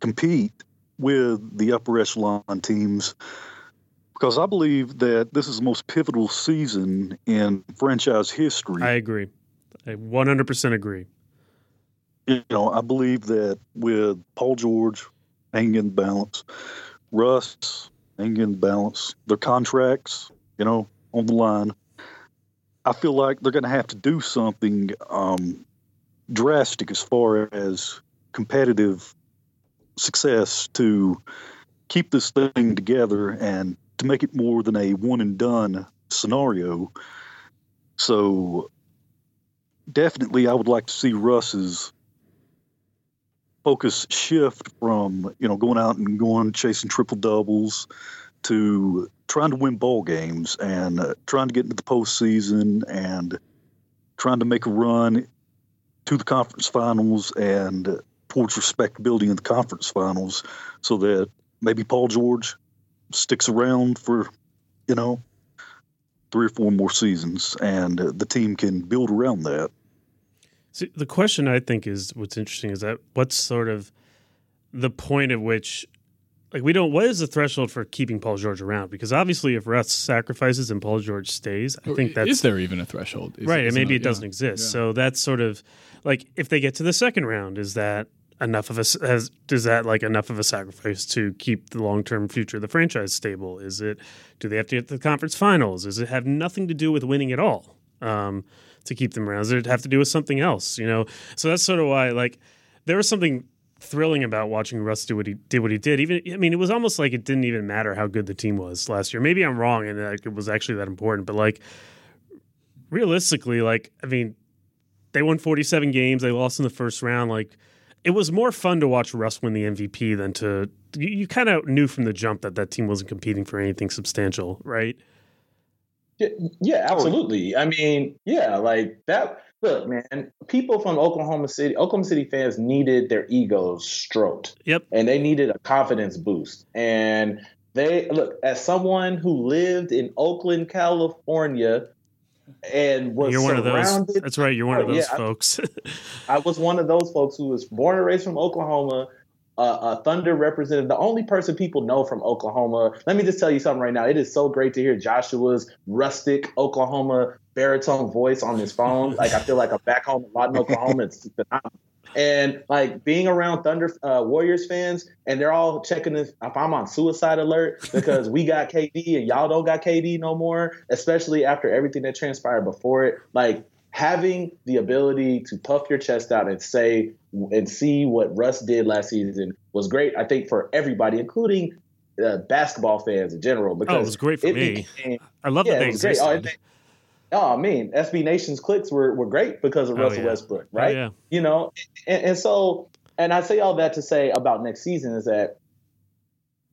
compete with the upper echelon teams. Because I believe that this is the most pivotal season in franchise history. I agree. I 100% agree. I believe that with Paul George hanging in the balance, Russ hanging in the balance, their contracts, on the line, I feel like they're going to have to do something drastic as far as competitive success to keep this thing together and to make it more than a one and done scenario. So definitely I would like to see Russ's focus shift from, you know, going out and chasing triple doubles to trying to win ball games and trying to get into the postseason and trying to make a run to the conference finals and towards respectability in the conference finals, so that maybe Paul George sticks around for, you know, 3 or 4 more seasons, and the team can build around that. See, the question I think is what's interesting is that what's sort of the point at which, like, we don't, what is the threshold for keeping Paul George around? Because obviously if Russ sacrifices and Paul George stays, I think that's... Is there even a threshold? Right, and maybe it doesn't exist. Yeah. So that's sort of, like, if they get to the second round, is that enough of a, is that like enough of a sacrifice to keep the long-term future of the franchise stable? Is it, do they have to get to the conference finals? Does it have nothing to do with winning at all? To keep them around? Does it have to do with something else, you know? So that's sort of why, like, there was something thrilling about watching Russ do what he did. Even, I mean, it was almost like it didn't even matter how good the team was last year. Maybe I'm wrong, and like, it was actually that important. But, like, realistically, like, I mean, they won 47 games. They lost in the first round. Like, it was more fun to watch Russ win the MVP than to – you kind of knew from the jump that that team wasn't competing for anything substantial, right? Yeah, absolutely. I mean, yeah, like that. Look, man, people from Oklahoma City fans needed their egos stroked. Yep. And they needed a confidence boost. And they, look, as someone who lived in Oakland, California, and was you're one of those. That's right. You're one of those folks. I was one of those folks who was born and raised from Oklahoma. A Thunder representative, the only person people know from Oklahoma. Let me just tell you something right now. It is so great to hear Joshua's rustic Oklahoma baritone voice on his phone. Like, I feel like I'm back home a lot in Oklahoma. It's phenomenal. And, like, being around Thunder Warriors fans, and they're all checking this. If I'm on suicide alert because we got KD and y'all don't got KD no more, especially after everything that transpired before it. Like, having the ability to puff your chest out and say and see what Russ did last season was great, I think, for everybody, including basketball fans in general. Because it was great for me. I love that they existed. Oh, I mean, SB Nation's clicks were great because of Russell Westbrook, right? Oh, yeah. You know, and so – and I say all that to say about next season is that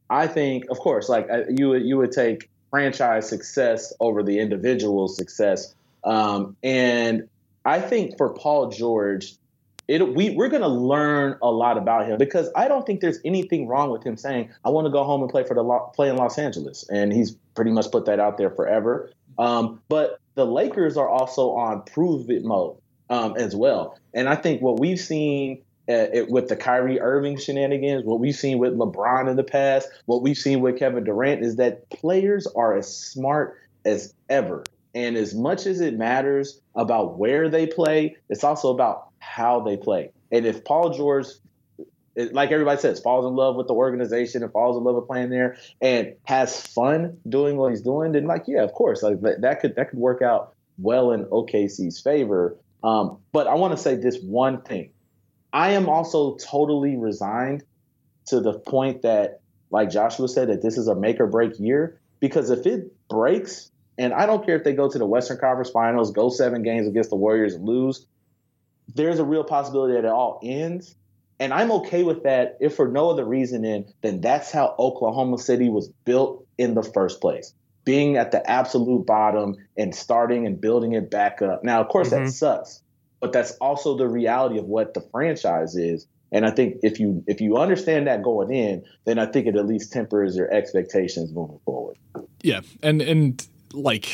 I think, of course, like you would take franchise success over the individual success. And I think for Paul George, we're going to learn a lot about him, because I don't think there's anything wrong with him saying, I want to go home and play in Los Angeles. And he's pretty much put that out there forever. But the Lakers are also on prove it mode as well. And I think what we've seen with the Kyrie Irving shenanigans, what we've seen with LeBron in the past, what we've seen with Kevin Durant is that players are as smart as ever. And as much as it matters about where they play, it's also about how they play. And if Paul George, like everybody says, falls in love with the organization and falls in love with playing there and has fun doing what he's doing, then, like, yeah, of course, like that could work out well in OKC's favor. But I want to say this one thing. I am also totally resigned to the point that, like Joshua said, that this is a make or break year, because if it breaks – and I don't care if they go to the Western Conference Finals, go 7 games against the Warriors and lose. There's a real possibility that it all ends. And I'm okay with that if for no other reason than that's how Oklahoma City was built in the first place, being at the absolute bottom and starting and building it back up. Now, of course, that sucks, but that's also the reality of what the franchise is. And I think if you understand that going in, then I think it at least tempers your expectations moving forward. Yeah, and – like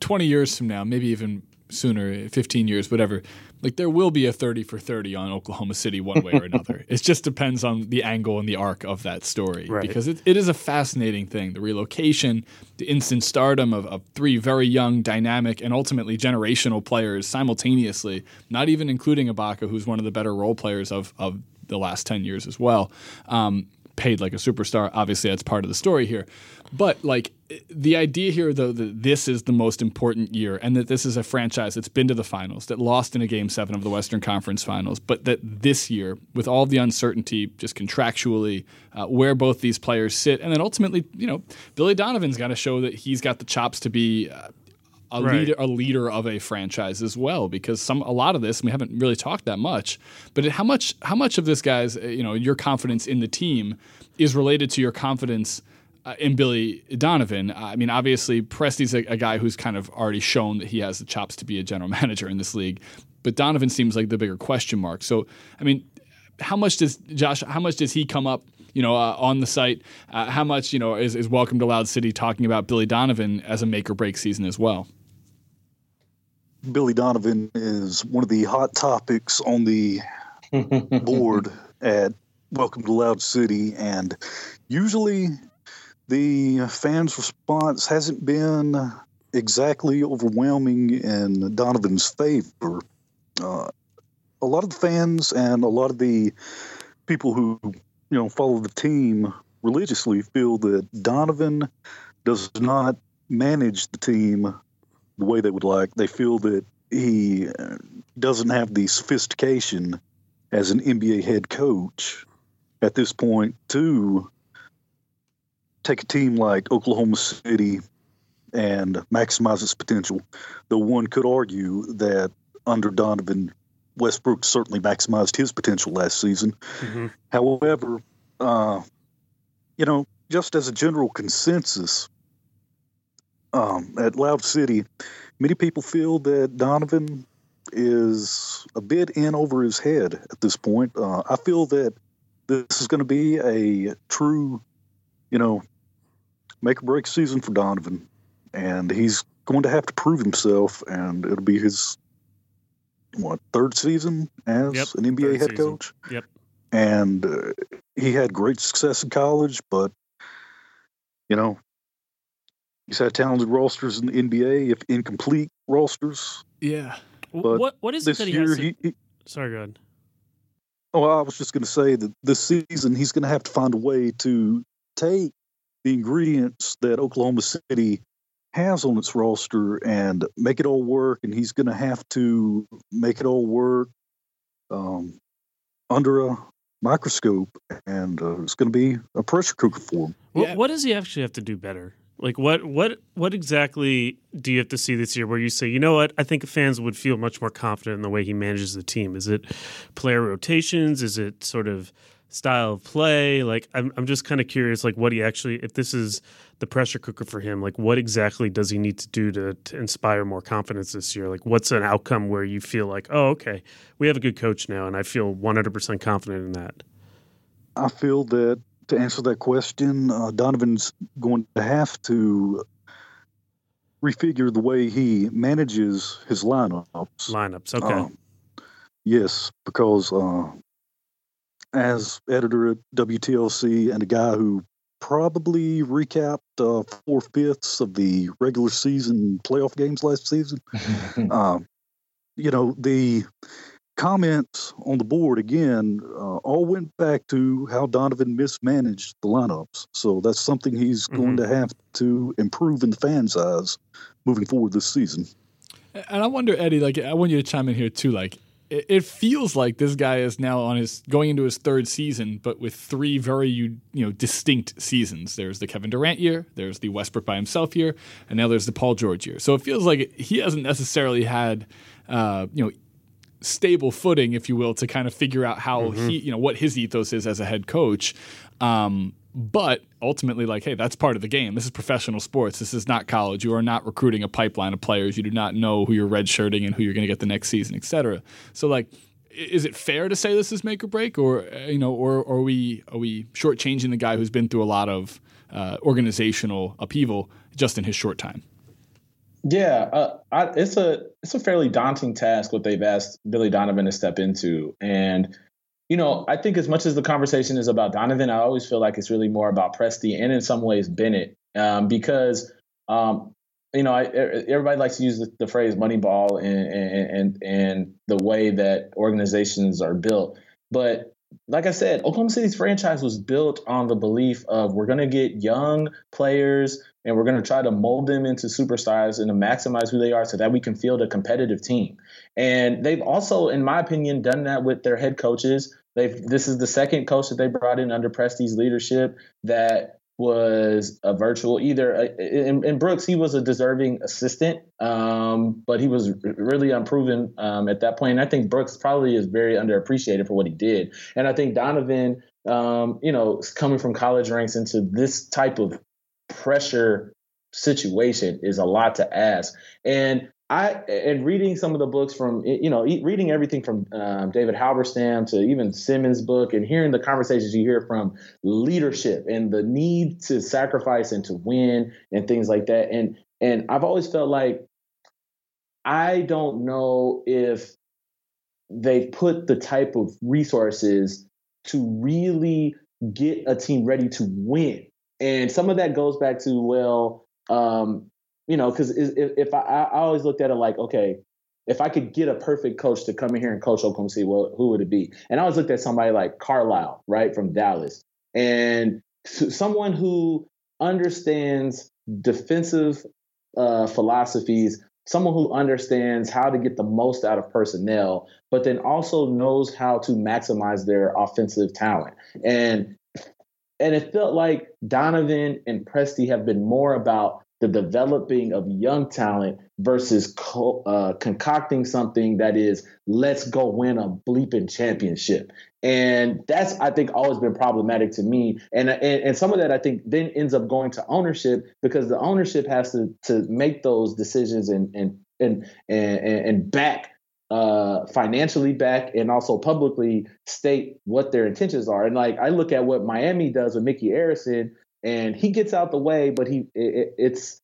20 years from now, maybe even sooner, 15 years, whatever, like there will be a 30 for 30 on Oklahoma City one way or another. It just depends on the angle and the arc of that story, right? Because it is a fascinating thing. The relocation, the instant stardom of 3 very young, dynamic, and ultimately generational players simultaneously, not even including Ibaka, who's one of the better role players of the last 10 years as well. paid like a superstar. Obviously, that's part of the story here. But like the idea here, though, that this is the most important year and that this is a franchise that's been to the finals, that lost in a Game 7 of the Western Conference Finals, but that this year, with all the uncertainty just contractually, where both these players sit, and then ultimately, you know, Billy Donovan's got to show that he's got the chops to be a leader of a franchise as well, because a lot of this, and we haven't really talked that much, but how much of this guy's, you know, your confidence in the team is related to your confidence in Billy Donovan? I mean, obviously Presti's a guy who's kind of already shown that he has the chops to be a general manager in this league, but Donovan seems like the bigger question mark. So, I mean, how much does he come up, you know, on the site? How much, you know, is Welcome to Loud City talking about Billy Donovan as a make or break season as well? Billy Donovan is one of the hot topics on the board at Welcome to Loud City, and usually the fans' response hasn't been exactly overwhelming in Donovan's favor. A lot of the fans and a lot of the people who, you know, follow the team religiously feel that Donovan does not manage the team the way they would like. They feel that he doesn't have the sophistication as an NBA head coach at this point to take a team like Oklahoma City and maximize its potential. Though one could argue that under Donovan, Westbrook certainly maximized his potential last season. Mm-hmm. However, you know, just as a general consensus, at Loud City, many people feel that Donovan is a bit in over his head at this point. I feel that this is going to be a true, you know, make-or-break season for Donovan, and he's going to have to prove himself, and it'll be his third season as an NBA head coach? Yep. And he had great success in college, but, you know, he's had talented rosters in the NBA, if incomplete rosters. Yeah. But what is it that he has to... Sorry, go ahead. Oh, I was just going to say that this season he's going to have to find a way to take the ingredients that Oklahoma City has on its roster and make it all work, and he's going to have to make it all work under a microscope, and it's going to be a pressure cooker for him. Yeah. What does he actually have to do better? Like, what exactly do you have to see this year where you say, you know what, I think fans would feel much more confident in the way he manages the team? Is it player rotations? Is it sort of style of play? Like, I'm just kind of curious, like, what he actually, if this is the pressure cooker for him, like, what exactly does he need to do to inspire more confidence this year? Like, what's an outcome where you feel like, oh, okay, we have a good coach now, and I feel 100% confident in that? I feel that to answer that question, Donovan's going to have to refigure the way he manages his lineups. Okay. Yes, because as editor at WTLC and a guy who probably recapped 4/5 of the regular season playoff games last season, you know, the comments on the board, again, all went back to how Donovan mismanaged the lineups. So that's something he's going to have to improve in the fans' eyes moving forward this season. And I wonder, Eddie, like, I want you to chime in here too, like, it feels like this guy is now going into his third season, but with three very distinct seasons. There's the Kevin Durant year, there's the Westbrook by himself year, and now there's the Paul George year. So it feels like he hasn't necessarily had stable footing, if you will, to kind of figure out how he, you know, what his ethos is as a head coach. But ultimately, like, hey, that's part of the game. This is professional sports. This is not college. You are not recruiting a pipeline of players. You do not know who you're redshirting and who you're going to get the next season, et cetera. So, like, is it fair to say this is make or break, or or are we shortchanging the guy who's been through a lot of organizational upheaval just in his short time? Yeah, it's a fairly daunting task what they've asked Billy Donovan to step into, and you know, I think as much as the conversation is about Donovan, I always feel like it's really more about Presti and in some ways Bennett, because, you know, everybody likes to use the phrase Moneyball and the way that organizations are built. But like I said, Oklahoma City's franchise was built on the belief of we're going to get young players and we're going to try to mold them into superstars and to maximize who they are so that we can field a competitive team. And they've also, in my opinion, done that with their head coaches. This is the second coach that they brought in under Presti's leadership that was a virtual either. In Brooks, he was a deserving assistant, but he was really unproven at that point. And I think Brooks probably is very underappreciated for what he did. And I think Donovan, coming from college ranks into this type of pressure situation is a lot to ask. And reading some of the books from, reading everything from David Halberstam to even Simmons' book and hearing the conversations you hear from leadership and the need to sacrifice and to win and things like that. And I've always felt like I don't know if they've put the type of resources to really get a team ready to win. And some of that goes back to, because if I always looked at it like, okay, if I could get a perfect coach to come in here and coach Oklahoma City, well, who would it be? And I always looked at somebody like Carlisle, right, from Dallas, and someone who understands defensive philosophies, someone who understands how to get the most out of personnel, but then also knows how to maximize their offensive talent. And it felt like Donovan and Presti have been more about the developing of young talent versus concocting something that is, let's go win a bleeping championship. And that's, I think, always been problematic to me. And some of that, I think, then ends up going to ownership, because the ownership has to make those decisions and back financially back and also publicly state what their intentions are. And like, I look at what Miami does with Mickey Arison, and he gets out the way, but it's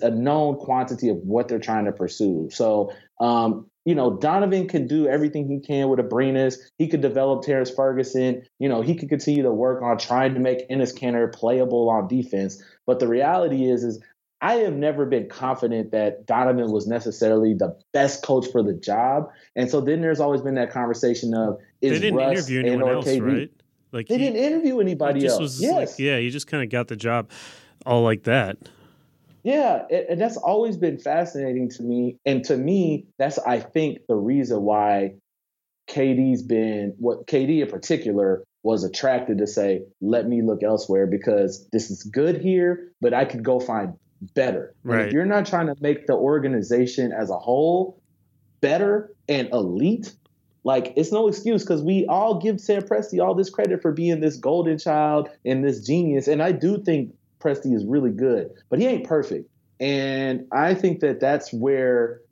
a known quantity of what they're trying to pursue. So, Donovan can do everything he can with Abrines. He could develop Terrence Ferguson. He could continue to work on trying to make Enes Kanter playable on defense. But the reality is I have never been confident that Donovan was necessarily the best coach for the job. And so then there's always been that conversation of, is Russ and or KD? Right? Like they didn't interview anybody else. He just kind of got the job all like that. Yeah, and that's always been fascinating to me. And to me, that's, I think, the reason why KD in particular was attracted to say, let me look elsewhere, because this is good here, but I could go find better. Right. If you're not trying to make the organization as a whole better and elite, like, it's no excuse, because we all give Sam Presti all this credit for being this golden child and this genius. And I do think Presti is really good, but he ain't perfect. And I think that that's where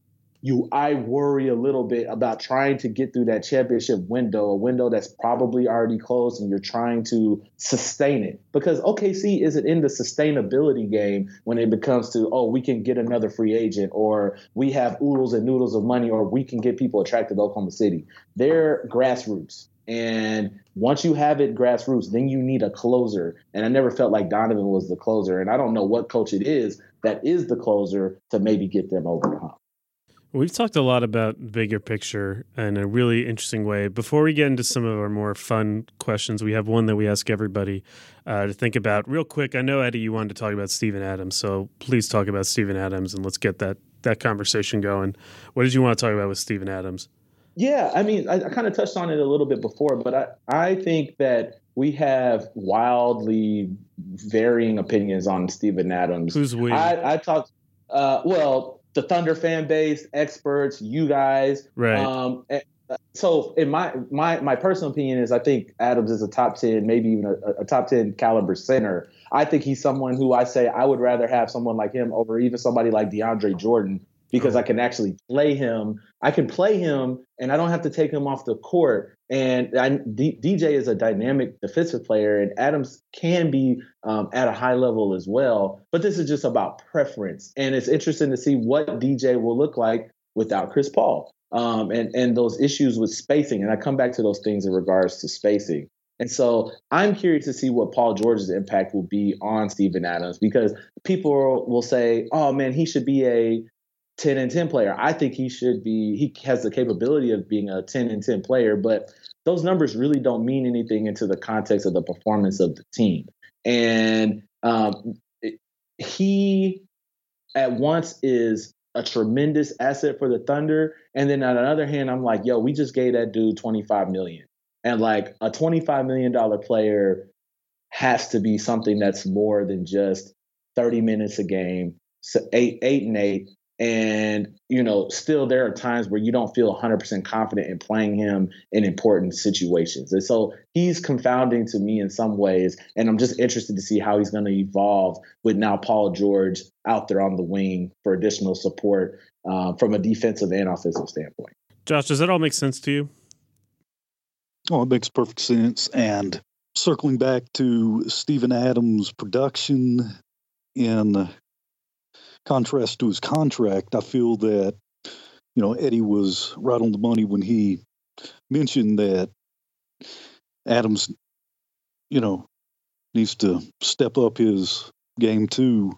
I worry a little bit about trying to get through that championship window, a window that's probably already closed, and you're trying to sustain it. Because OKC isn't in the sustainability game when it becomes to, we can get another free agent, or we have oodles and noodles of money, or we can get people attracted to Oklahoma City. They're grassroots. And once you have it grassroots, then you need a closer. And I never felt like Donovan was the closer. And I don't know what coach it is that is the closer to maybe get them over the hump. We've talked a lot about bigger picture in a really interesting way. Before we get into some of our more fun questions, we have one that we ask everybody to think about real quick. I know, Eddie, you wanted to talk about Steven Adams, so please talk about Steven Adams, and let's get that conversation going. What did you want to talk about with Steven Adams? Yeah, I mean, I kind of touched on it a little bit before, but I think that we have wildly varying opinions on Steven Adams. Who's we? I talked the Thunder fan base, experts, you guys. Right. So in my personal opinion is I think Adams is a top 10, maybe even a top 10 caliber center. I think he's someone who I say I would rather have someone like him over even somebody like DeAndre Jordan, because I can actually play him. I can play him and I don't have to take him off the court. And DJ is a dynamic defensive player, and Adams can be at a high level as well. But this is just about preference. And it's interesting to see what DJ will look like without Chris Paul and those issues with spacing. And I come back to those things in regards to spacing. And so I'm curious to see what Paul George's impact will be on Steven Adams, because people will say, oh, man, he should be a 10 and 10 player. I think he should be, he has the capability of being a 10 and 10 player, but those numbers really don't mean anything into the context of the performance of the team. And he at once is a tremendous asset for the Thunder. And then on the other hand, I'm like, yo, we just gave that dude $25 million, and like a $25 million player has to be something that's more than just 30 minutes a game, so 8 and 8. And, you know, still there are times where you don't feel 100% confident in playing him in important situations. And so he's confounding to me in some ways. And I'm just interested to see how he's going to evolve with now Paul George out there on the wing for additional support from a defensive and offensive standpoint. Josh, does that all make sense to you? Oh, it makes perfect sense. And circling back to Steven Adams' production in contrast to his contract, I feel that, you know, Eddie was right on the money when he mentioned that Adams, you know, needs to step up his game to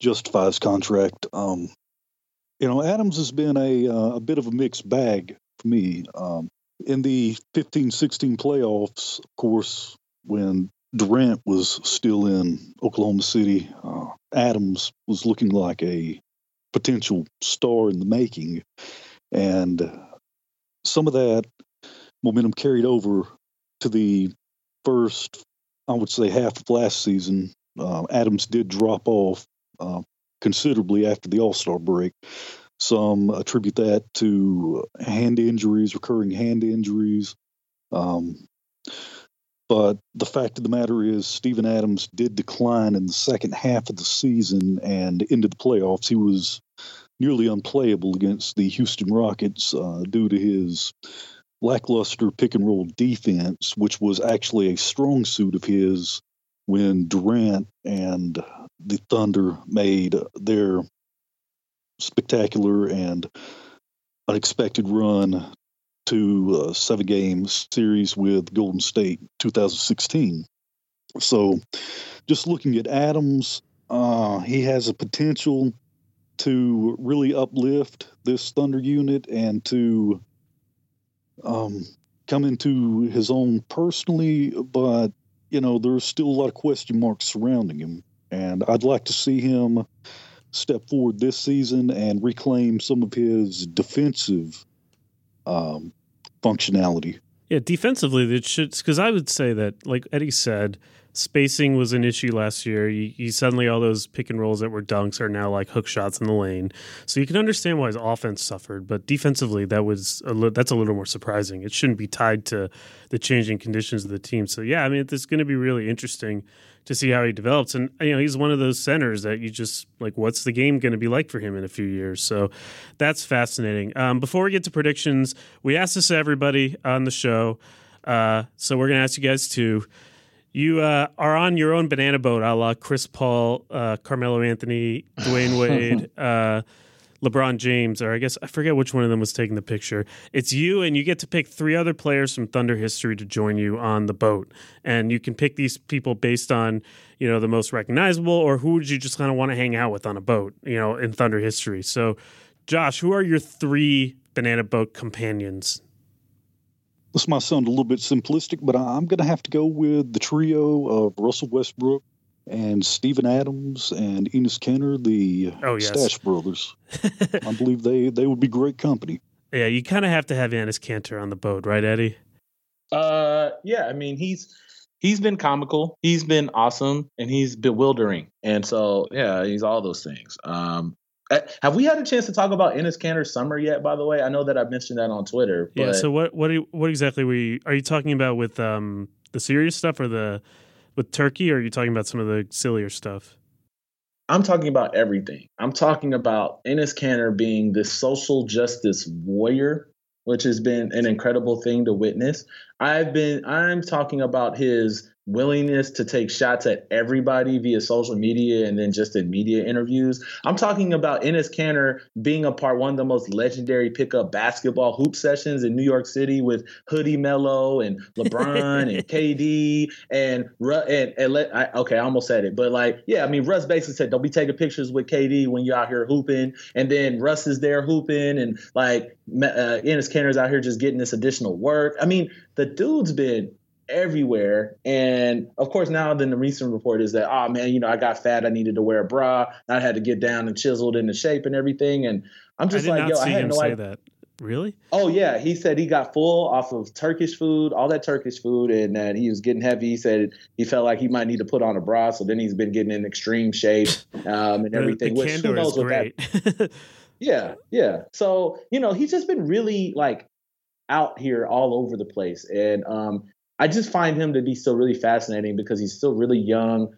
justify his contract. You know, Adams has been a bit of a mixed bag for me. In the 15-16 playoffs, of course, when Durant was still in Oklahoma City, Adams was looking like a potential star in the making. And some of that momentum carried over to the first, I would say, half of last season. Adams did drop off considerably after the All-Star break. Some attribute that to hand injuries, recurring hand injuries. But the fact of the matter is Steven Adams did decline in the second half of the season and into the playoffs. He was nearly unplayable against the Houston Rockets due to his lackluster pick-and-roll defense, which was actually a strong suit of his when Durant and the Thunder made their spectacular and unexpected run to a 7-game series with Golden State 2016. So just looking at Adams, he has a potential to really uplift this Thunder unit and to come into his own personally, but, you know, there's still a lot of question marks surrounding him. And I'd like to see him step forward this season and reclaim some of his defensive functionality. Yeah, defensively, it should, because I would say that, like Eddie said, spacing was an issue last year. You suddenly, all those pick and rolls that were dunks are now like hook shots in the lane. So you can understand why his offense suffered, but defensively, that's a little more surprising. It shouldn't be tied to the changing conditions of the team. So yeah, I mean, it's going to be really interesting to see how he develops. And, you know, he's one of those centers that you just, like, what's the game going to be like for him in a few years? So that's fascinating. Before we get to predictions, we asked this to everybody on the show. So we're going to ask you guys too. You are on your own banana boat, a la Chris Paul, Carmelo Anthony, Dwayne Wade, LeBron James, or I guess I forget which one of them was taking the picture. It's you, and you get to pick 3 other players from Thunder history to join you on the boat. And you can pick these people based on, you know, the most recognizable, or who would you just kind of want to hang out with on a boat, you know, in Thunder history. So, Josh, who are your 3 banana boat companions? This might sound a little bit simplistic, but I'm going to have to go with the trio of Russell Westbrook and Steven Adams and Enes Kanter, the Stash Brothers. I believe they would be great company. Yeah, you kind of have to have Enes Kanter on the boat, right, Eddie? Yeah, I mean, he's been comical, he's been awesome, and he's bewildering. And so, yeah, he's all those things. Have we had a chance to talk about Enes Kanter's summer yet, by the way? I know that I mentioned that on Twitter. But... yeah, so what exactly are you talking about with the serious stuff or with Turkey, or are you talking about some of the sillier stuff? I'm talking about everything. I'm talking about Enes Kanter being this social justice warrior, which has been an incredible thing to witness. I'm talking about his willingness to take shots at everybody via social media and then just in media interviews. I'm talking about Enes Kanter being a part one of the most legendary pickup basketball hoop sessions in New York City with Hoodie Mello and LeBron and KD and Russ basically said, don't be taking pictures with KD when you're out here hooping. And then Russ is there hooping and Enes Kanter's out here just getting this additional work. I mean, the dude's been everywhere. And of course, now then the recent report is that, I got fat. I needed to wear a bra. I had to get down and chiseled into shape and everything. And I'm just I had no idea. That. Really? Oh, yeah. He said he got full off of Turkish food, all that Turkish food, and that he was getting heavy. He said he felt like he might need to put on a bra. So then he's been getting in extreme shape and everything. Which who knows what that. Yeah. So, he's just been really out here all over the place. And, I just find him to be still really fascinating because he's still really young.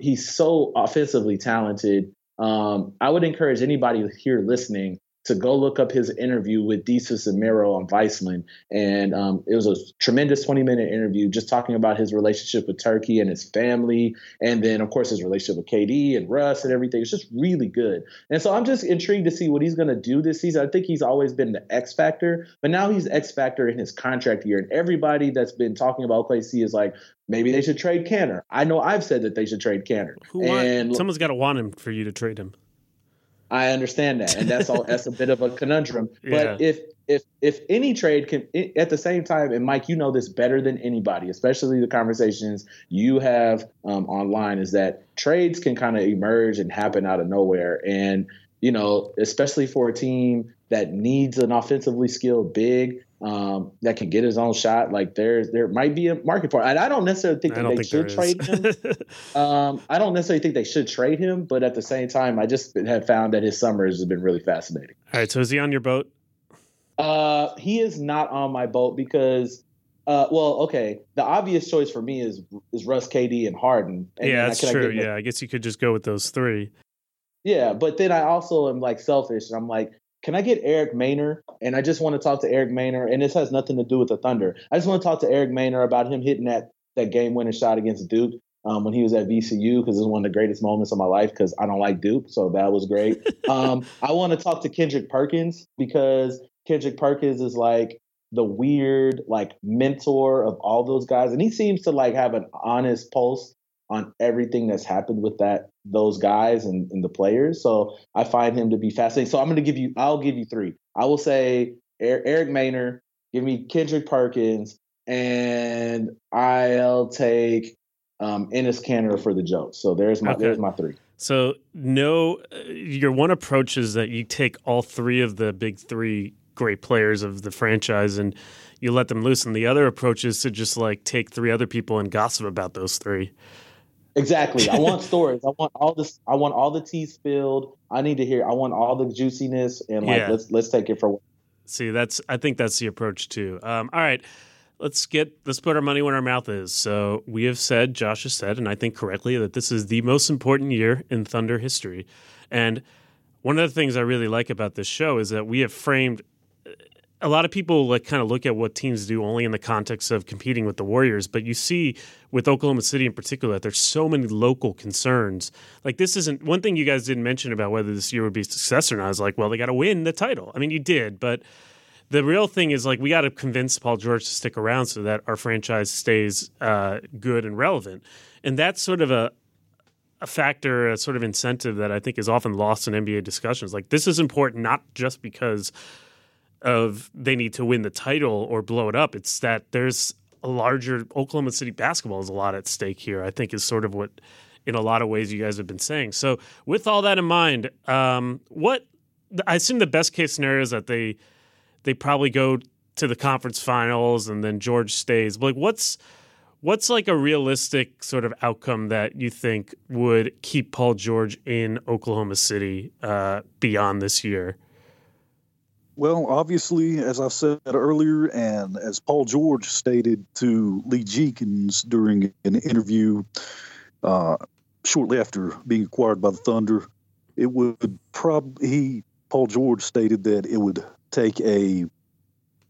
He's so offensively talented. I would encourage anybody here listening to go look up his interview with Desus Amaro on Viceland. And it was a tremendous 20-minute interview just talking about his relationship with Turkey and his family. And then, of course, his relationship with KD and Russ and everything. It's just really good. And so I'm just intrigued to see what he's going to do this season. I think he's always been the X factor, but now he's X factor in his contract year. And everybody that's been talking about OKC is like, maybe they should trade Kanter. I know I've said that they should trade Kanter. Someone's got to want him for you to trade him. I understand that, and that's a bit of a conundrum. But if any trade can, at the same time, and Mike, you know this better than anybody, especially the conversations you have online, is that trades can kind of emerge and happen out of nowhere. And especially for a team that needs an offensively skilled big that can get his own shot, there might be a market for it. And I don't necessarily think that they should trade him. I don't necessarily think they should trade him, but at the same time, I just have found that his summer has been really fascinating. All right, so is he on your boat? He is not on my boat because, the obvious choice for me is Russ, KD, and Harden. And that's true. I guess you could just go with those three. Yeah, but then I also am selfish, and I'm like, can I get Eric Maynor? And I just want to talk to Eric Maynor, and this has nothing to do with the Thunder. I just want to talk to Eric Maynor about him hitting that game-winning shot against Duke when he was at VCU, because it was one of the greatest moments of my life because I don't like Duke, so that was great. I want to talk to Kendrick Perkins because Kendrick Perkins is the weird mentor of all those guys, and he seems to have an honest pulse on everything that's happened with those guys and the players. So I find him to be fascinating. So I'm going to give you three. I will say Eric Maynor, give me Kendrick Perkins, and I'll take Enes Kanter for the joke. So there's my three. So your one approach is that you take all three of the big three great players of the franchise and you let them loose. And the other approach is to just take three other people and gossip about those three. Exactly. I want stories. I want all this. I want all the tea spilled. I need to hear. I want all the juiciness and let's take it for a while. See, I think that's the approach too. All right, let's put our money where our mouth is. So we have said, Josh has said, and I think correctly, that this is the most important year in Thunder history. And one of the things I really like about this show is that we have framed. A lot of people kind of look at what teams do only in the context of competing with the Warriors, but you see with Oklahoma City in particular that there's so many local concerns. This isn't one thing you guys didn't mention about whether this year would be a success or not. I was they got to win the title. I mean, you did, but the real thing is we got to convince Paul George to stick around so that our franchise stays good and relevant. And that's sort of a factor, a sort of incentive that I think is often lost in NBA discussions. This is important not just because of they need to win the title or blow it up. It's that there's a larger Oklahoma City basketball is a lot at stake here, I think is sort of what in a lot of ways you guys have been saying. So with all that in mind, I assume the best case scenario is that they probably go to the conference finals and then George stays. But what's a realistic sort of outcome that you think would keep Paul George in Oklahoma City beyond this year? Well, obviously, as I said earlier, and as Paul George stated to Lee Jenkins during an interview shortly after being acquired by the Thunder, Paul George stated that it would take a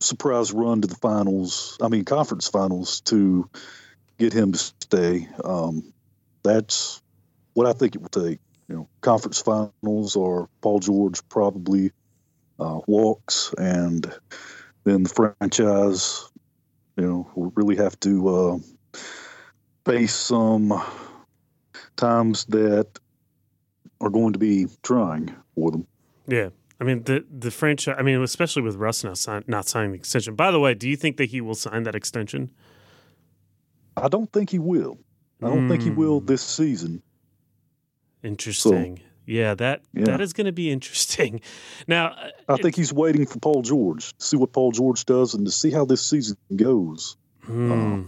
surprise run to the conference finals to get him to stay. That's what I think it would take. You know, conference finals or Paul George probably walks, and then the franchise, you know, will really have to face some times that are going to be trying for them. Yeah. I mean, the franchise, I mean, especially with Russ not signing the extension. By the way, do you think that he will sign that extension? I don't think he will. I don't think he will this season. Interesting. So, yeah, that is going to be interesting. Now, I think he's waiting for Paul George to see what Paul George does and to see how this season goes, in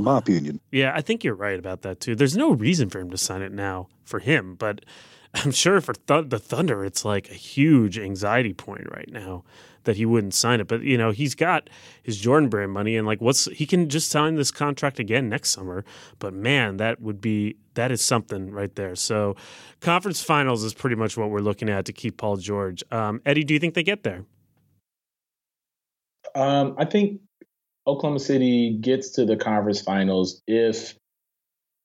my opinion. Yeah, I think you're right about that, too. There's no reason for him to sign it now for him, but I'm sure for the Thunder, it's like a huge anxiety point right now that he wouldn't sign it. But, you know, he's got his Jordan Brand money, and like, he can just sign this contract again next summer. But man, that is something right there. So, conference finals is pretty much what we're looking at to keep Paul George. Eddie, do you think they get there? I think Oklahoma City gets to the conference finals if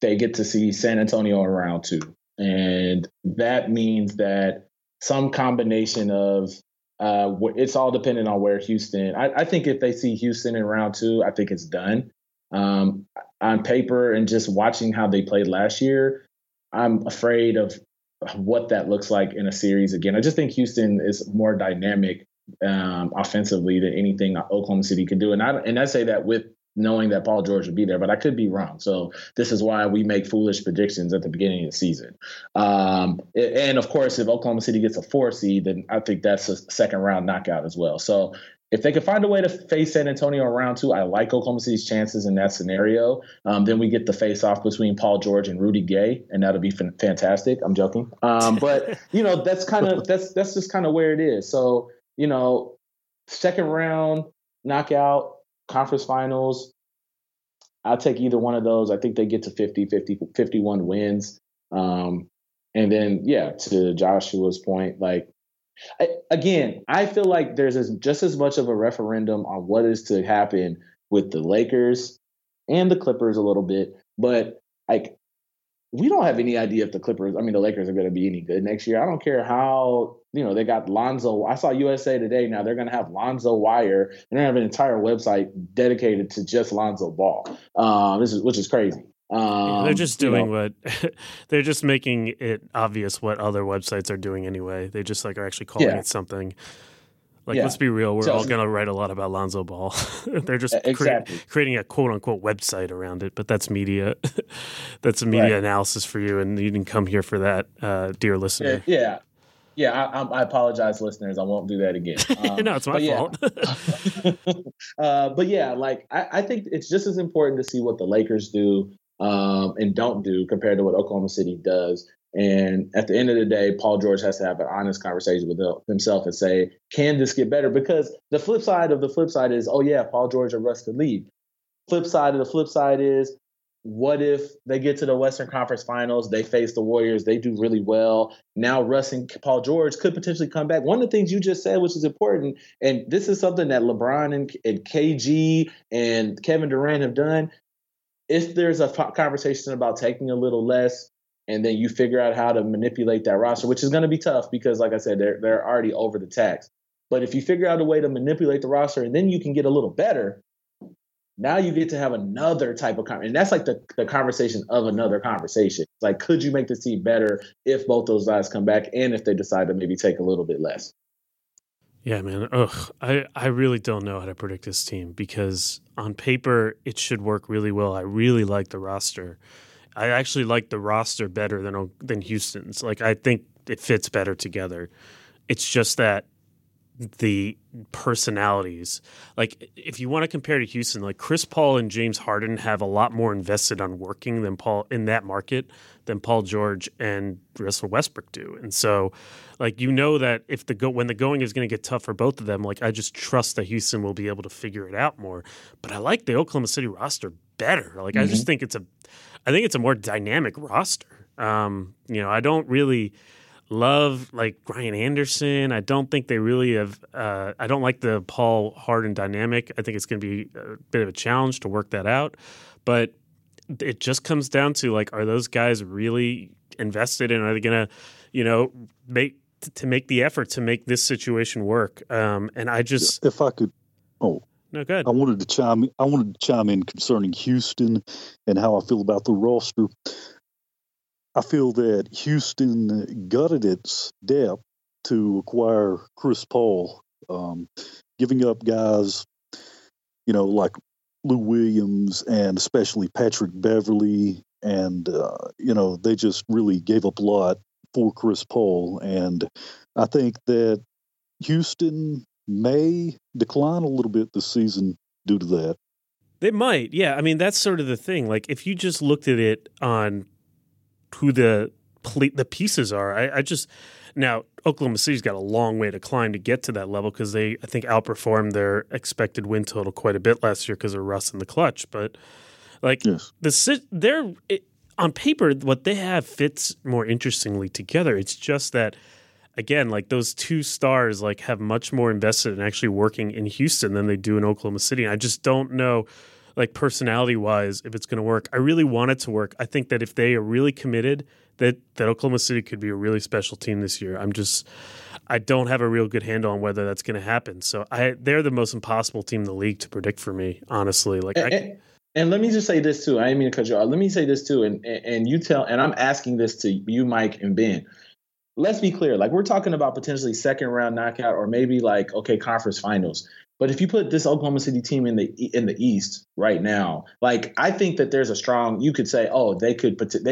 they get to see San Antonio in round two. And that means that some combination of it's all dependent on where Houston. I think if they see Houston in round two, I think it's done. On paper and just watching how they played last year, I'm afraid of what that looks like in a series again. I just think Houston is more dynamic offensively than anything Oklahoma City can do. And I say that with knowing that Paul George would be there, but I could be wrong. So this is why we make foolish predictions at the beginning of the season. And of course, if Oklahoma City gets a 4 seed, then I think that's a second round knockout as well. So if they can find a way to face San Antonio in round two, I like Oklahoma City's chances in that scenario. Then we get the face off between Paul George and Rudy Gay, and that'll be fantastic. I'm joking. But you know, that's just kind of where it is. So, you know, second round knockout, conference finals, I'll take either one of those. I think they get to 51 wins. And then, yeah, to Joshua's point, like, I feel like there's just as much of a referendum on what is to happen with the Lakers and the Clippers a little bit. But, like, we don't have any idea if the Lakers are going to be any good next year. I don't care how, you know, they got Lonzo. I saw USA Today. Now they're going to have Lonzo Wire. They're going to have an entire website dedicated to just Lonzo Ball. Which is crazy. They're just doing they're just making it obvious what other websites are doing anyway. They just like are actually calling it something. Like, let's be real. We're all going to write a lot about Lonzo Ball. They're just creating a quote-unquote website around it, but that's media. That's a media analysis for you, and you didn't come here for that, dear listener. Yeah. I apologize, listeners. I won't do that again. No, it's my fault. But, yeah, like, I think it's just as important to see what the Lakers do and don't do compared to what Oklahoma City does. And at the end of the day, Paul George has to have an honest conversation with himself and say, can this get better? Because the flip side of the flip side is, oh, yeah, Paul George and Russ could leave. Flip side of the flip side is, what if they get to the Western Conference Finals, they face the Warriors, they do really well. Now Russ and Paul George could potentially come back. One of the things you just said, which is important, and this is something that LeBron and KG and Kevin Durant have done, if there's a conversation about taking a little less, and then you figure out how to manipulate that roster, which is going to be tough because, like I said, they're already over the tax. But if you figure out a way to manipulate the roster and then you can get a little better, now you get to have another type of conversation. And that's like the conversation of another conversation. It's like, could you make this team better if both those guys come back and if they decide to maybe take a little bit less? Yeah, man. Ugh, I really don't know how to predict this team because on paper it should work really well. I really like the roster. I actually like the roster better than Houston's. Like, I think it fits better together. It's just that the personalities, like if you want to compare to Houston, like Chris Paul and James Harden have a lot more invested on working than Paul in that market than Paul George and Russell Westbrook do. And so, like, you know that if when the going is going to get tough for both of them, like I just trust that Houston will be able to figure it out more. But I like the Oklahoma City roster better. Like I just think it's a more dynamic roster. You know, I don't really love like Brian Anderson. I don't think they really have. I don't like the Paul Harden dynamic. I think it's going to be a bit of a challenge to work that out. But it just comes down to, like, are those guys really invested and are they going to, you know, make the effort to make this situation work? And I just, if I could, no, go ahead. I wanted to chime in concerning Houston and how I feel about the roster. I feel that Houston gutted its depth to acquire Chris Paul, giving up guys, you know, like Lou Williams and especially Patrick Beverly. And, you know, they just really gave up a lot for Chris Paul. And I think that Houston may decline a little bit this season due to that. They might, yeah. I mean, that's sort of the thing. Like, if you just looked at it on who the pieces are, now, Oklahoma City's got a long way to climb to get to that level because they, I think, outperformed their expected win total quite a bit last year because of Russ in the clutch. But, like, yes, on paper, what they have fits more interestingly together. It's just that, again, like, those two stars, like, have much more invested in actually working in Houston than they do in Oklahoma City. And I just don't know, like, personality-wise, if it's going to work. I really want it to work. I think that if they are really committed, that Oklahoma City could be a really special team this year. I don't have a real good handle on whether that's going to happen. So they're the most impossible team in the league to predict for me, honestly. Like, and let me just say this too. I didn't mean to cut you off. Let me say this too. And you tell, and I'm asking this to you, Mike and Ben. Let's be clear. Like, we're talking about potentially second round knockout or maybe like, okay, conference finals. But if you put this Oklahoma City team in the East right now, like, I think that there's a strong, you could say, oh, they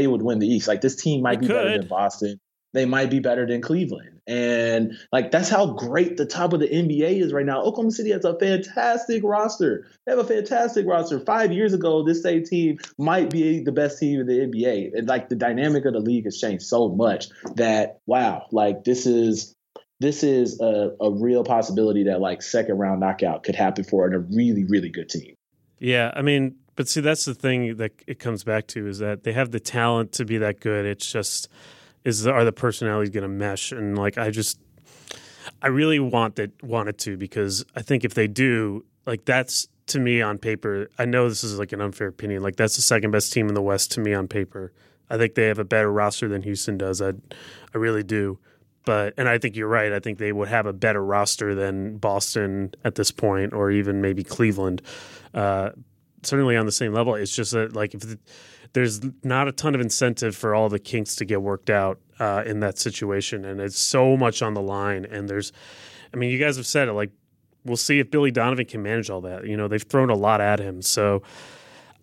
would win the East. Like, this team might be better than Boston. They might be better than Cleveland. And, like, that's how great the top of the NBA is right now. Oklahoma City has a fantastic roster. They have a fantastic roster. 5 years ago, this same team might be the best team in the NBA. And, like, the dynamic of the league has changed so much that, wow, like, this is a real possibility that, like, second round knockout could happen for a really, really good team. Yeah, I mean, but see, that's the thing that it comes back to is that they have the talent to be that good. It's just – are the personalities going to mesh? And, like, I really want it to, because I think if they do, like, that's, to me, on paper, I know this is, like, an unfair opinion. Like, that's the second best team in the West to me on paper. I think they have a better roster than Houston does. I really do. And I think you're right. I think they would have a better roster than Boston at this point, or even maybe Cleveland. Certainly on the same level. It's just that, like, there's not a ton of incentive for all the kinks to get worked out in that situation. And it's so much on the line. And you guys have said it, like, we'll see if Billy Donovan can manage all that. You know, they've thrown a lot at him. So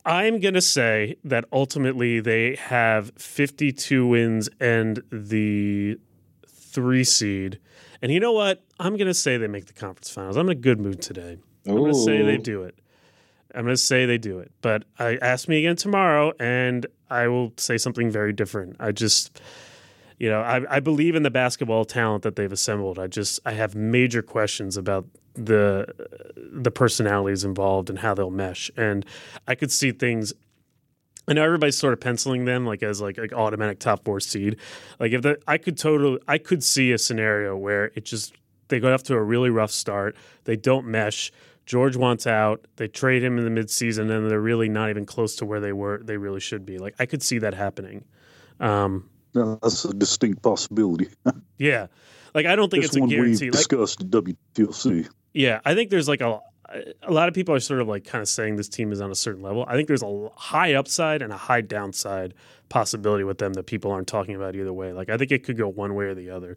I'm going to say that ultimately they have 52 wins and the 3 seed. And you know what? I'm going to say they make the conference finals. I'm in a good mood today. I'm going to say they do it. I'm going to say they do it, but ask me again tomorrow, and I will say something very different. I just, you know, I believe in the basketball talent that they've assembled. I have major questions about the personalities involved and how they'll mesh. And I could see things. I know everybody's sort of penciling them like as like automatic top 4 seed. Like I could see a scenario where it just they go off to a really rough start. They don't mesh. George wants out. They trade him in the midseason, and they're really not even close to where they really should be. Like, I could see that happening. That's a distinct possibility. Yeah. Like, I don't think it's a guarantee. We've discussed WTLC. Yeah. I think there's like a lot of people are sort of like kind of saying this team is on a certain level. I think there's a high upside and a high downside possibility with them that people aren't talking about either way. Like, I think it could go one way or the other.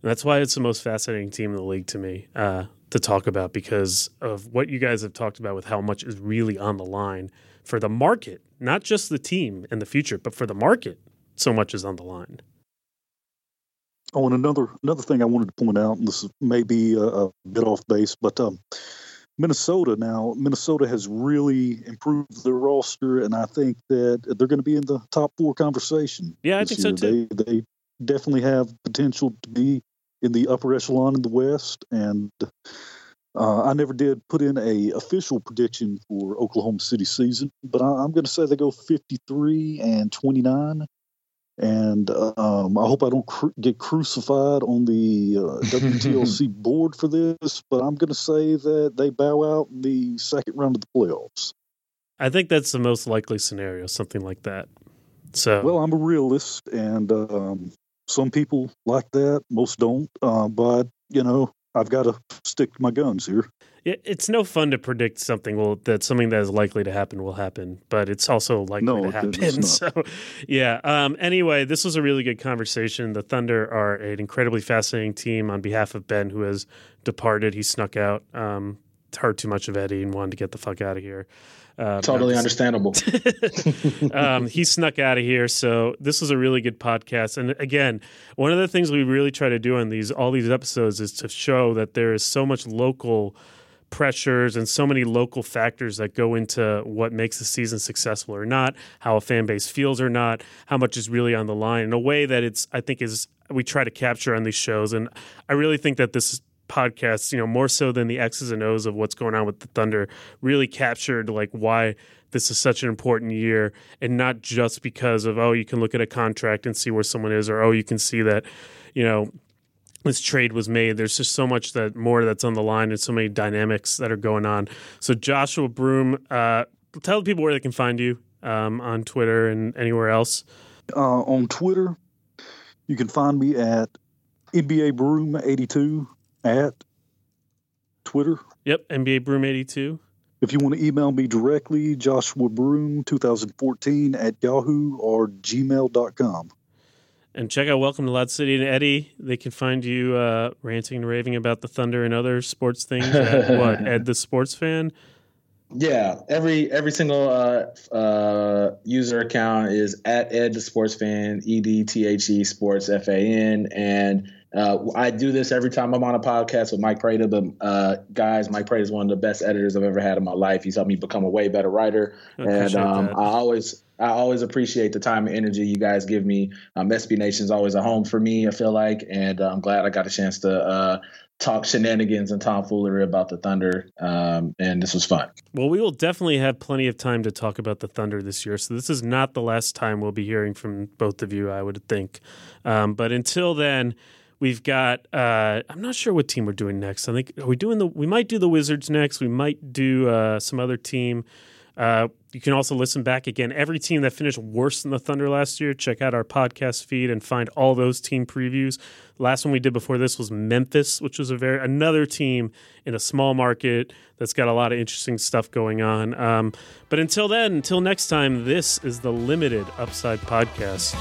And that's why it's the most fascinating team in the league to me. To talk about because of what you guys have talked about with how much is really on the line for the market, not just the team in the future, but for the market, so much is on the line. Oh, and another thing I wanted to point out, and this may be a bit off base, but Minnesota has really improved their roster, and I think that they're going to be in the top 4 conversation. Yeah, I think so too. They definitely have potential to be in the upper echelon in the West, and I never did put in a official prediction for Oklahoma City season, but I'm going to say they go 53-29, and I hope I don't get crucified on the WTLC board for this, but I'm going to say that they bow out in the second round of the playoffs. I think that's the most likely scenario, something like that. So, well, I'm a realist, and some people like that, most don't. But, you know, I've got to stick to my guns here. It's no fun to predict something that is likely to happen will happen, but it's also likely to happen. So, yeah. Anyway, this was a really good conversation. The Thunder are an incredibly fascinating team. On behalf of Ben, who has departed, he snuck out, heard too much of Eddie and wanted to get the fuck out of here. Totally understandable. He snuck out of here. So this was a really good podcast. And again, one of the things we really try to do on all these episodes is to show that there is so much local pressures and so many local factors that go into what makes the season successful or not, how a fan base feels or not, how much is really on the line in a way that we try to capture on these shows. And I really think that this podcasts, more so than the X's and O's of what's going on with the Thunder, really captured why this is such an important year, and not just because of, you can look at a contract and see where someone is, or, you can see that, this trade was made. There's just so much more that's on the line and so many dynamics that are going on. So Joshua Broom, tell people where they can find you on Twitter and anywhere else. On Twitter, you can find me at NBA Broom 82. At Twitter. Yep, NBA Broom 82. If you want to email me directly, Joshua Broom 2014 at Yahoo or gmail.com. And check out Welcome to Loud City and Eddie. They can find you ranting and raving about the Thunder and other sports things at what? Ed the Sports Fan? Yeah, every single user account is at Ed the Sports Fan, EDTHE Sports FAN, and I do this every time I'm on a podcast with Mike Prater, but guys, Mike Prater is one of the best editors I've ever had in my life. He's helped me become a way better writer, and I always appreciate the time and energy you guys give me. SB Nation is always a home for me, I feel like, and I'm glad I got a chance to talk shenanigans and tomfoolery about the Thunder, and this was fun. Well, we will definitely have plenty of time to talk about the Thunder this year, so this is not the last time we'll be hearing from both of you, I would think. But until then, we've got I'm not sure what team we're doing next. I think we might do the Wizards next. We might do some other team. You can also listen back again. Every team that finished worse than the Thunder last year, check out our podcast feed and find all those team previews. Last one we did before this was Memphis, which was another team in a small market that's got a lot of interesting stuff going on. But until next time, this is the Limited Upside Podcast.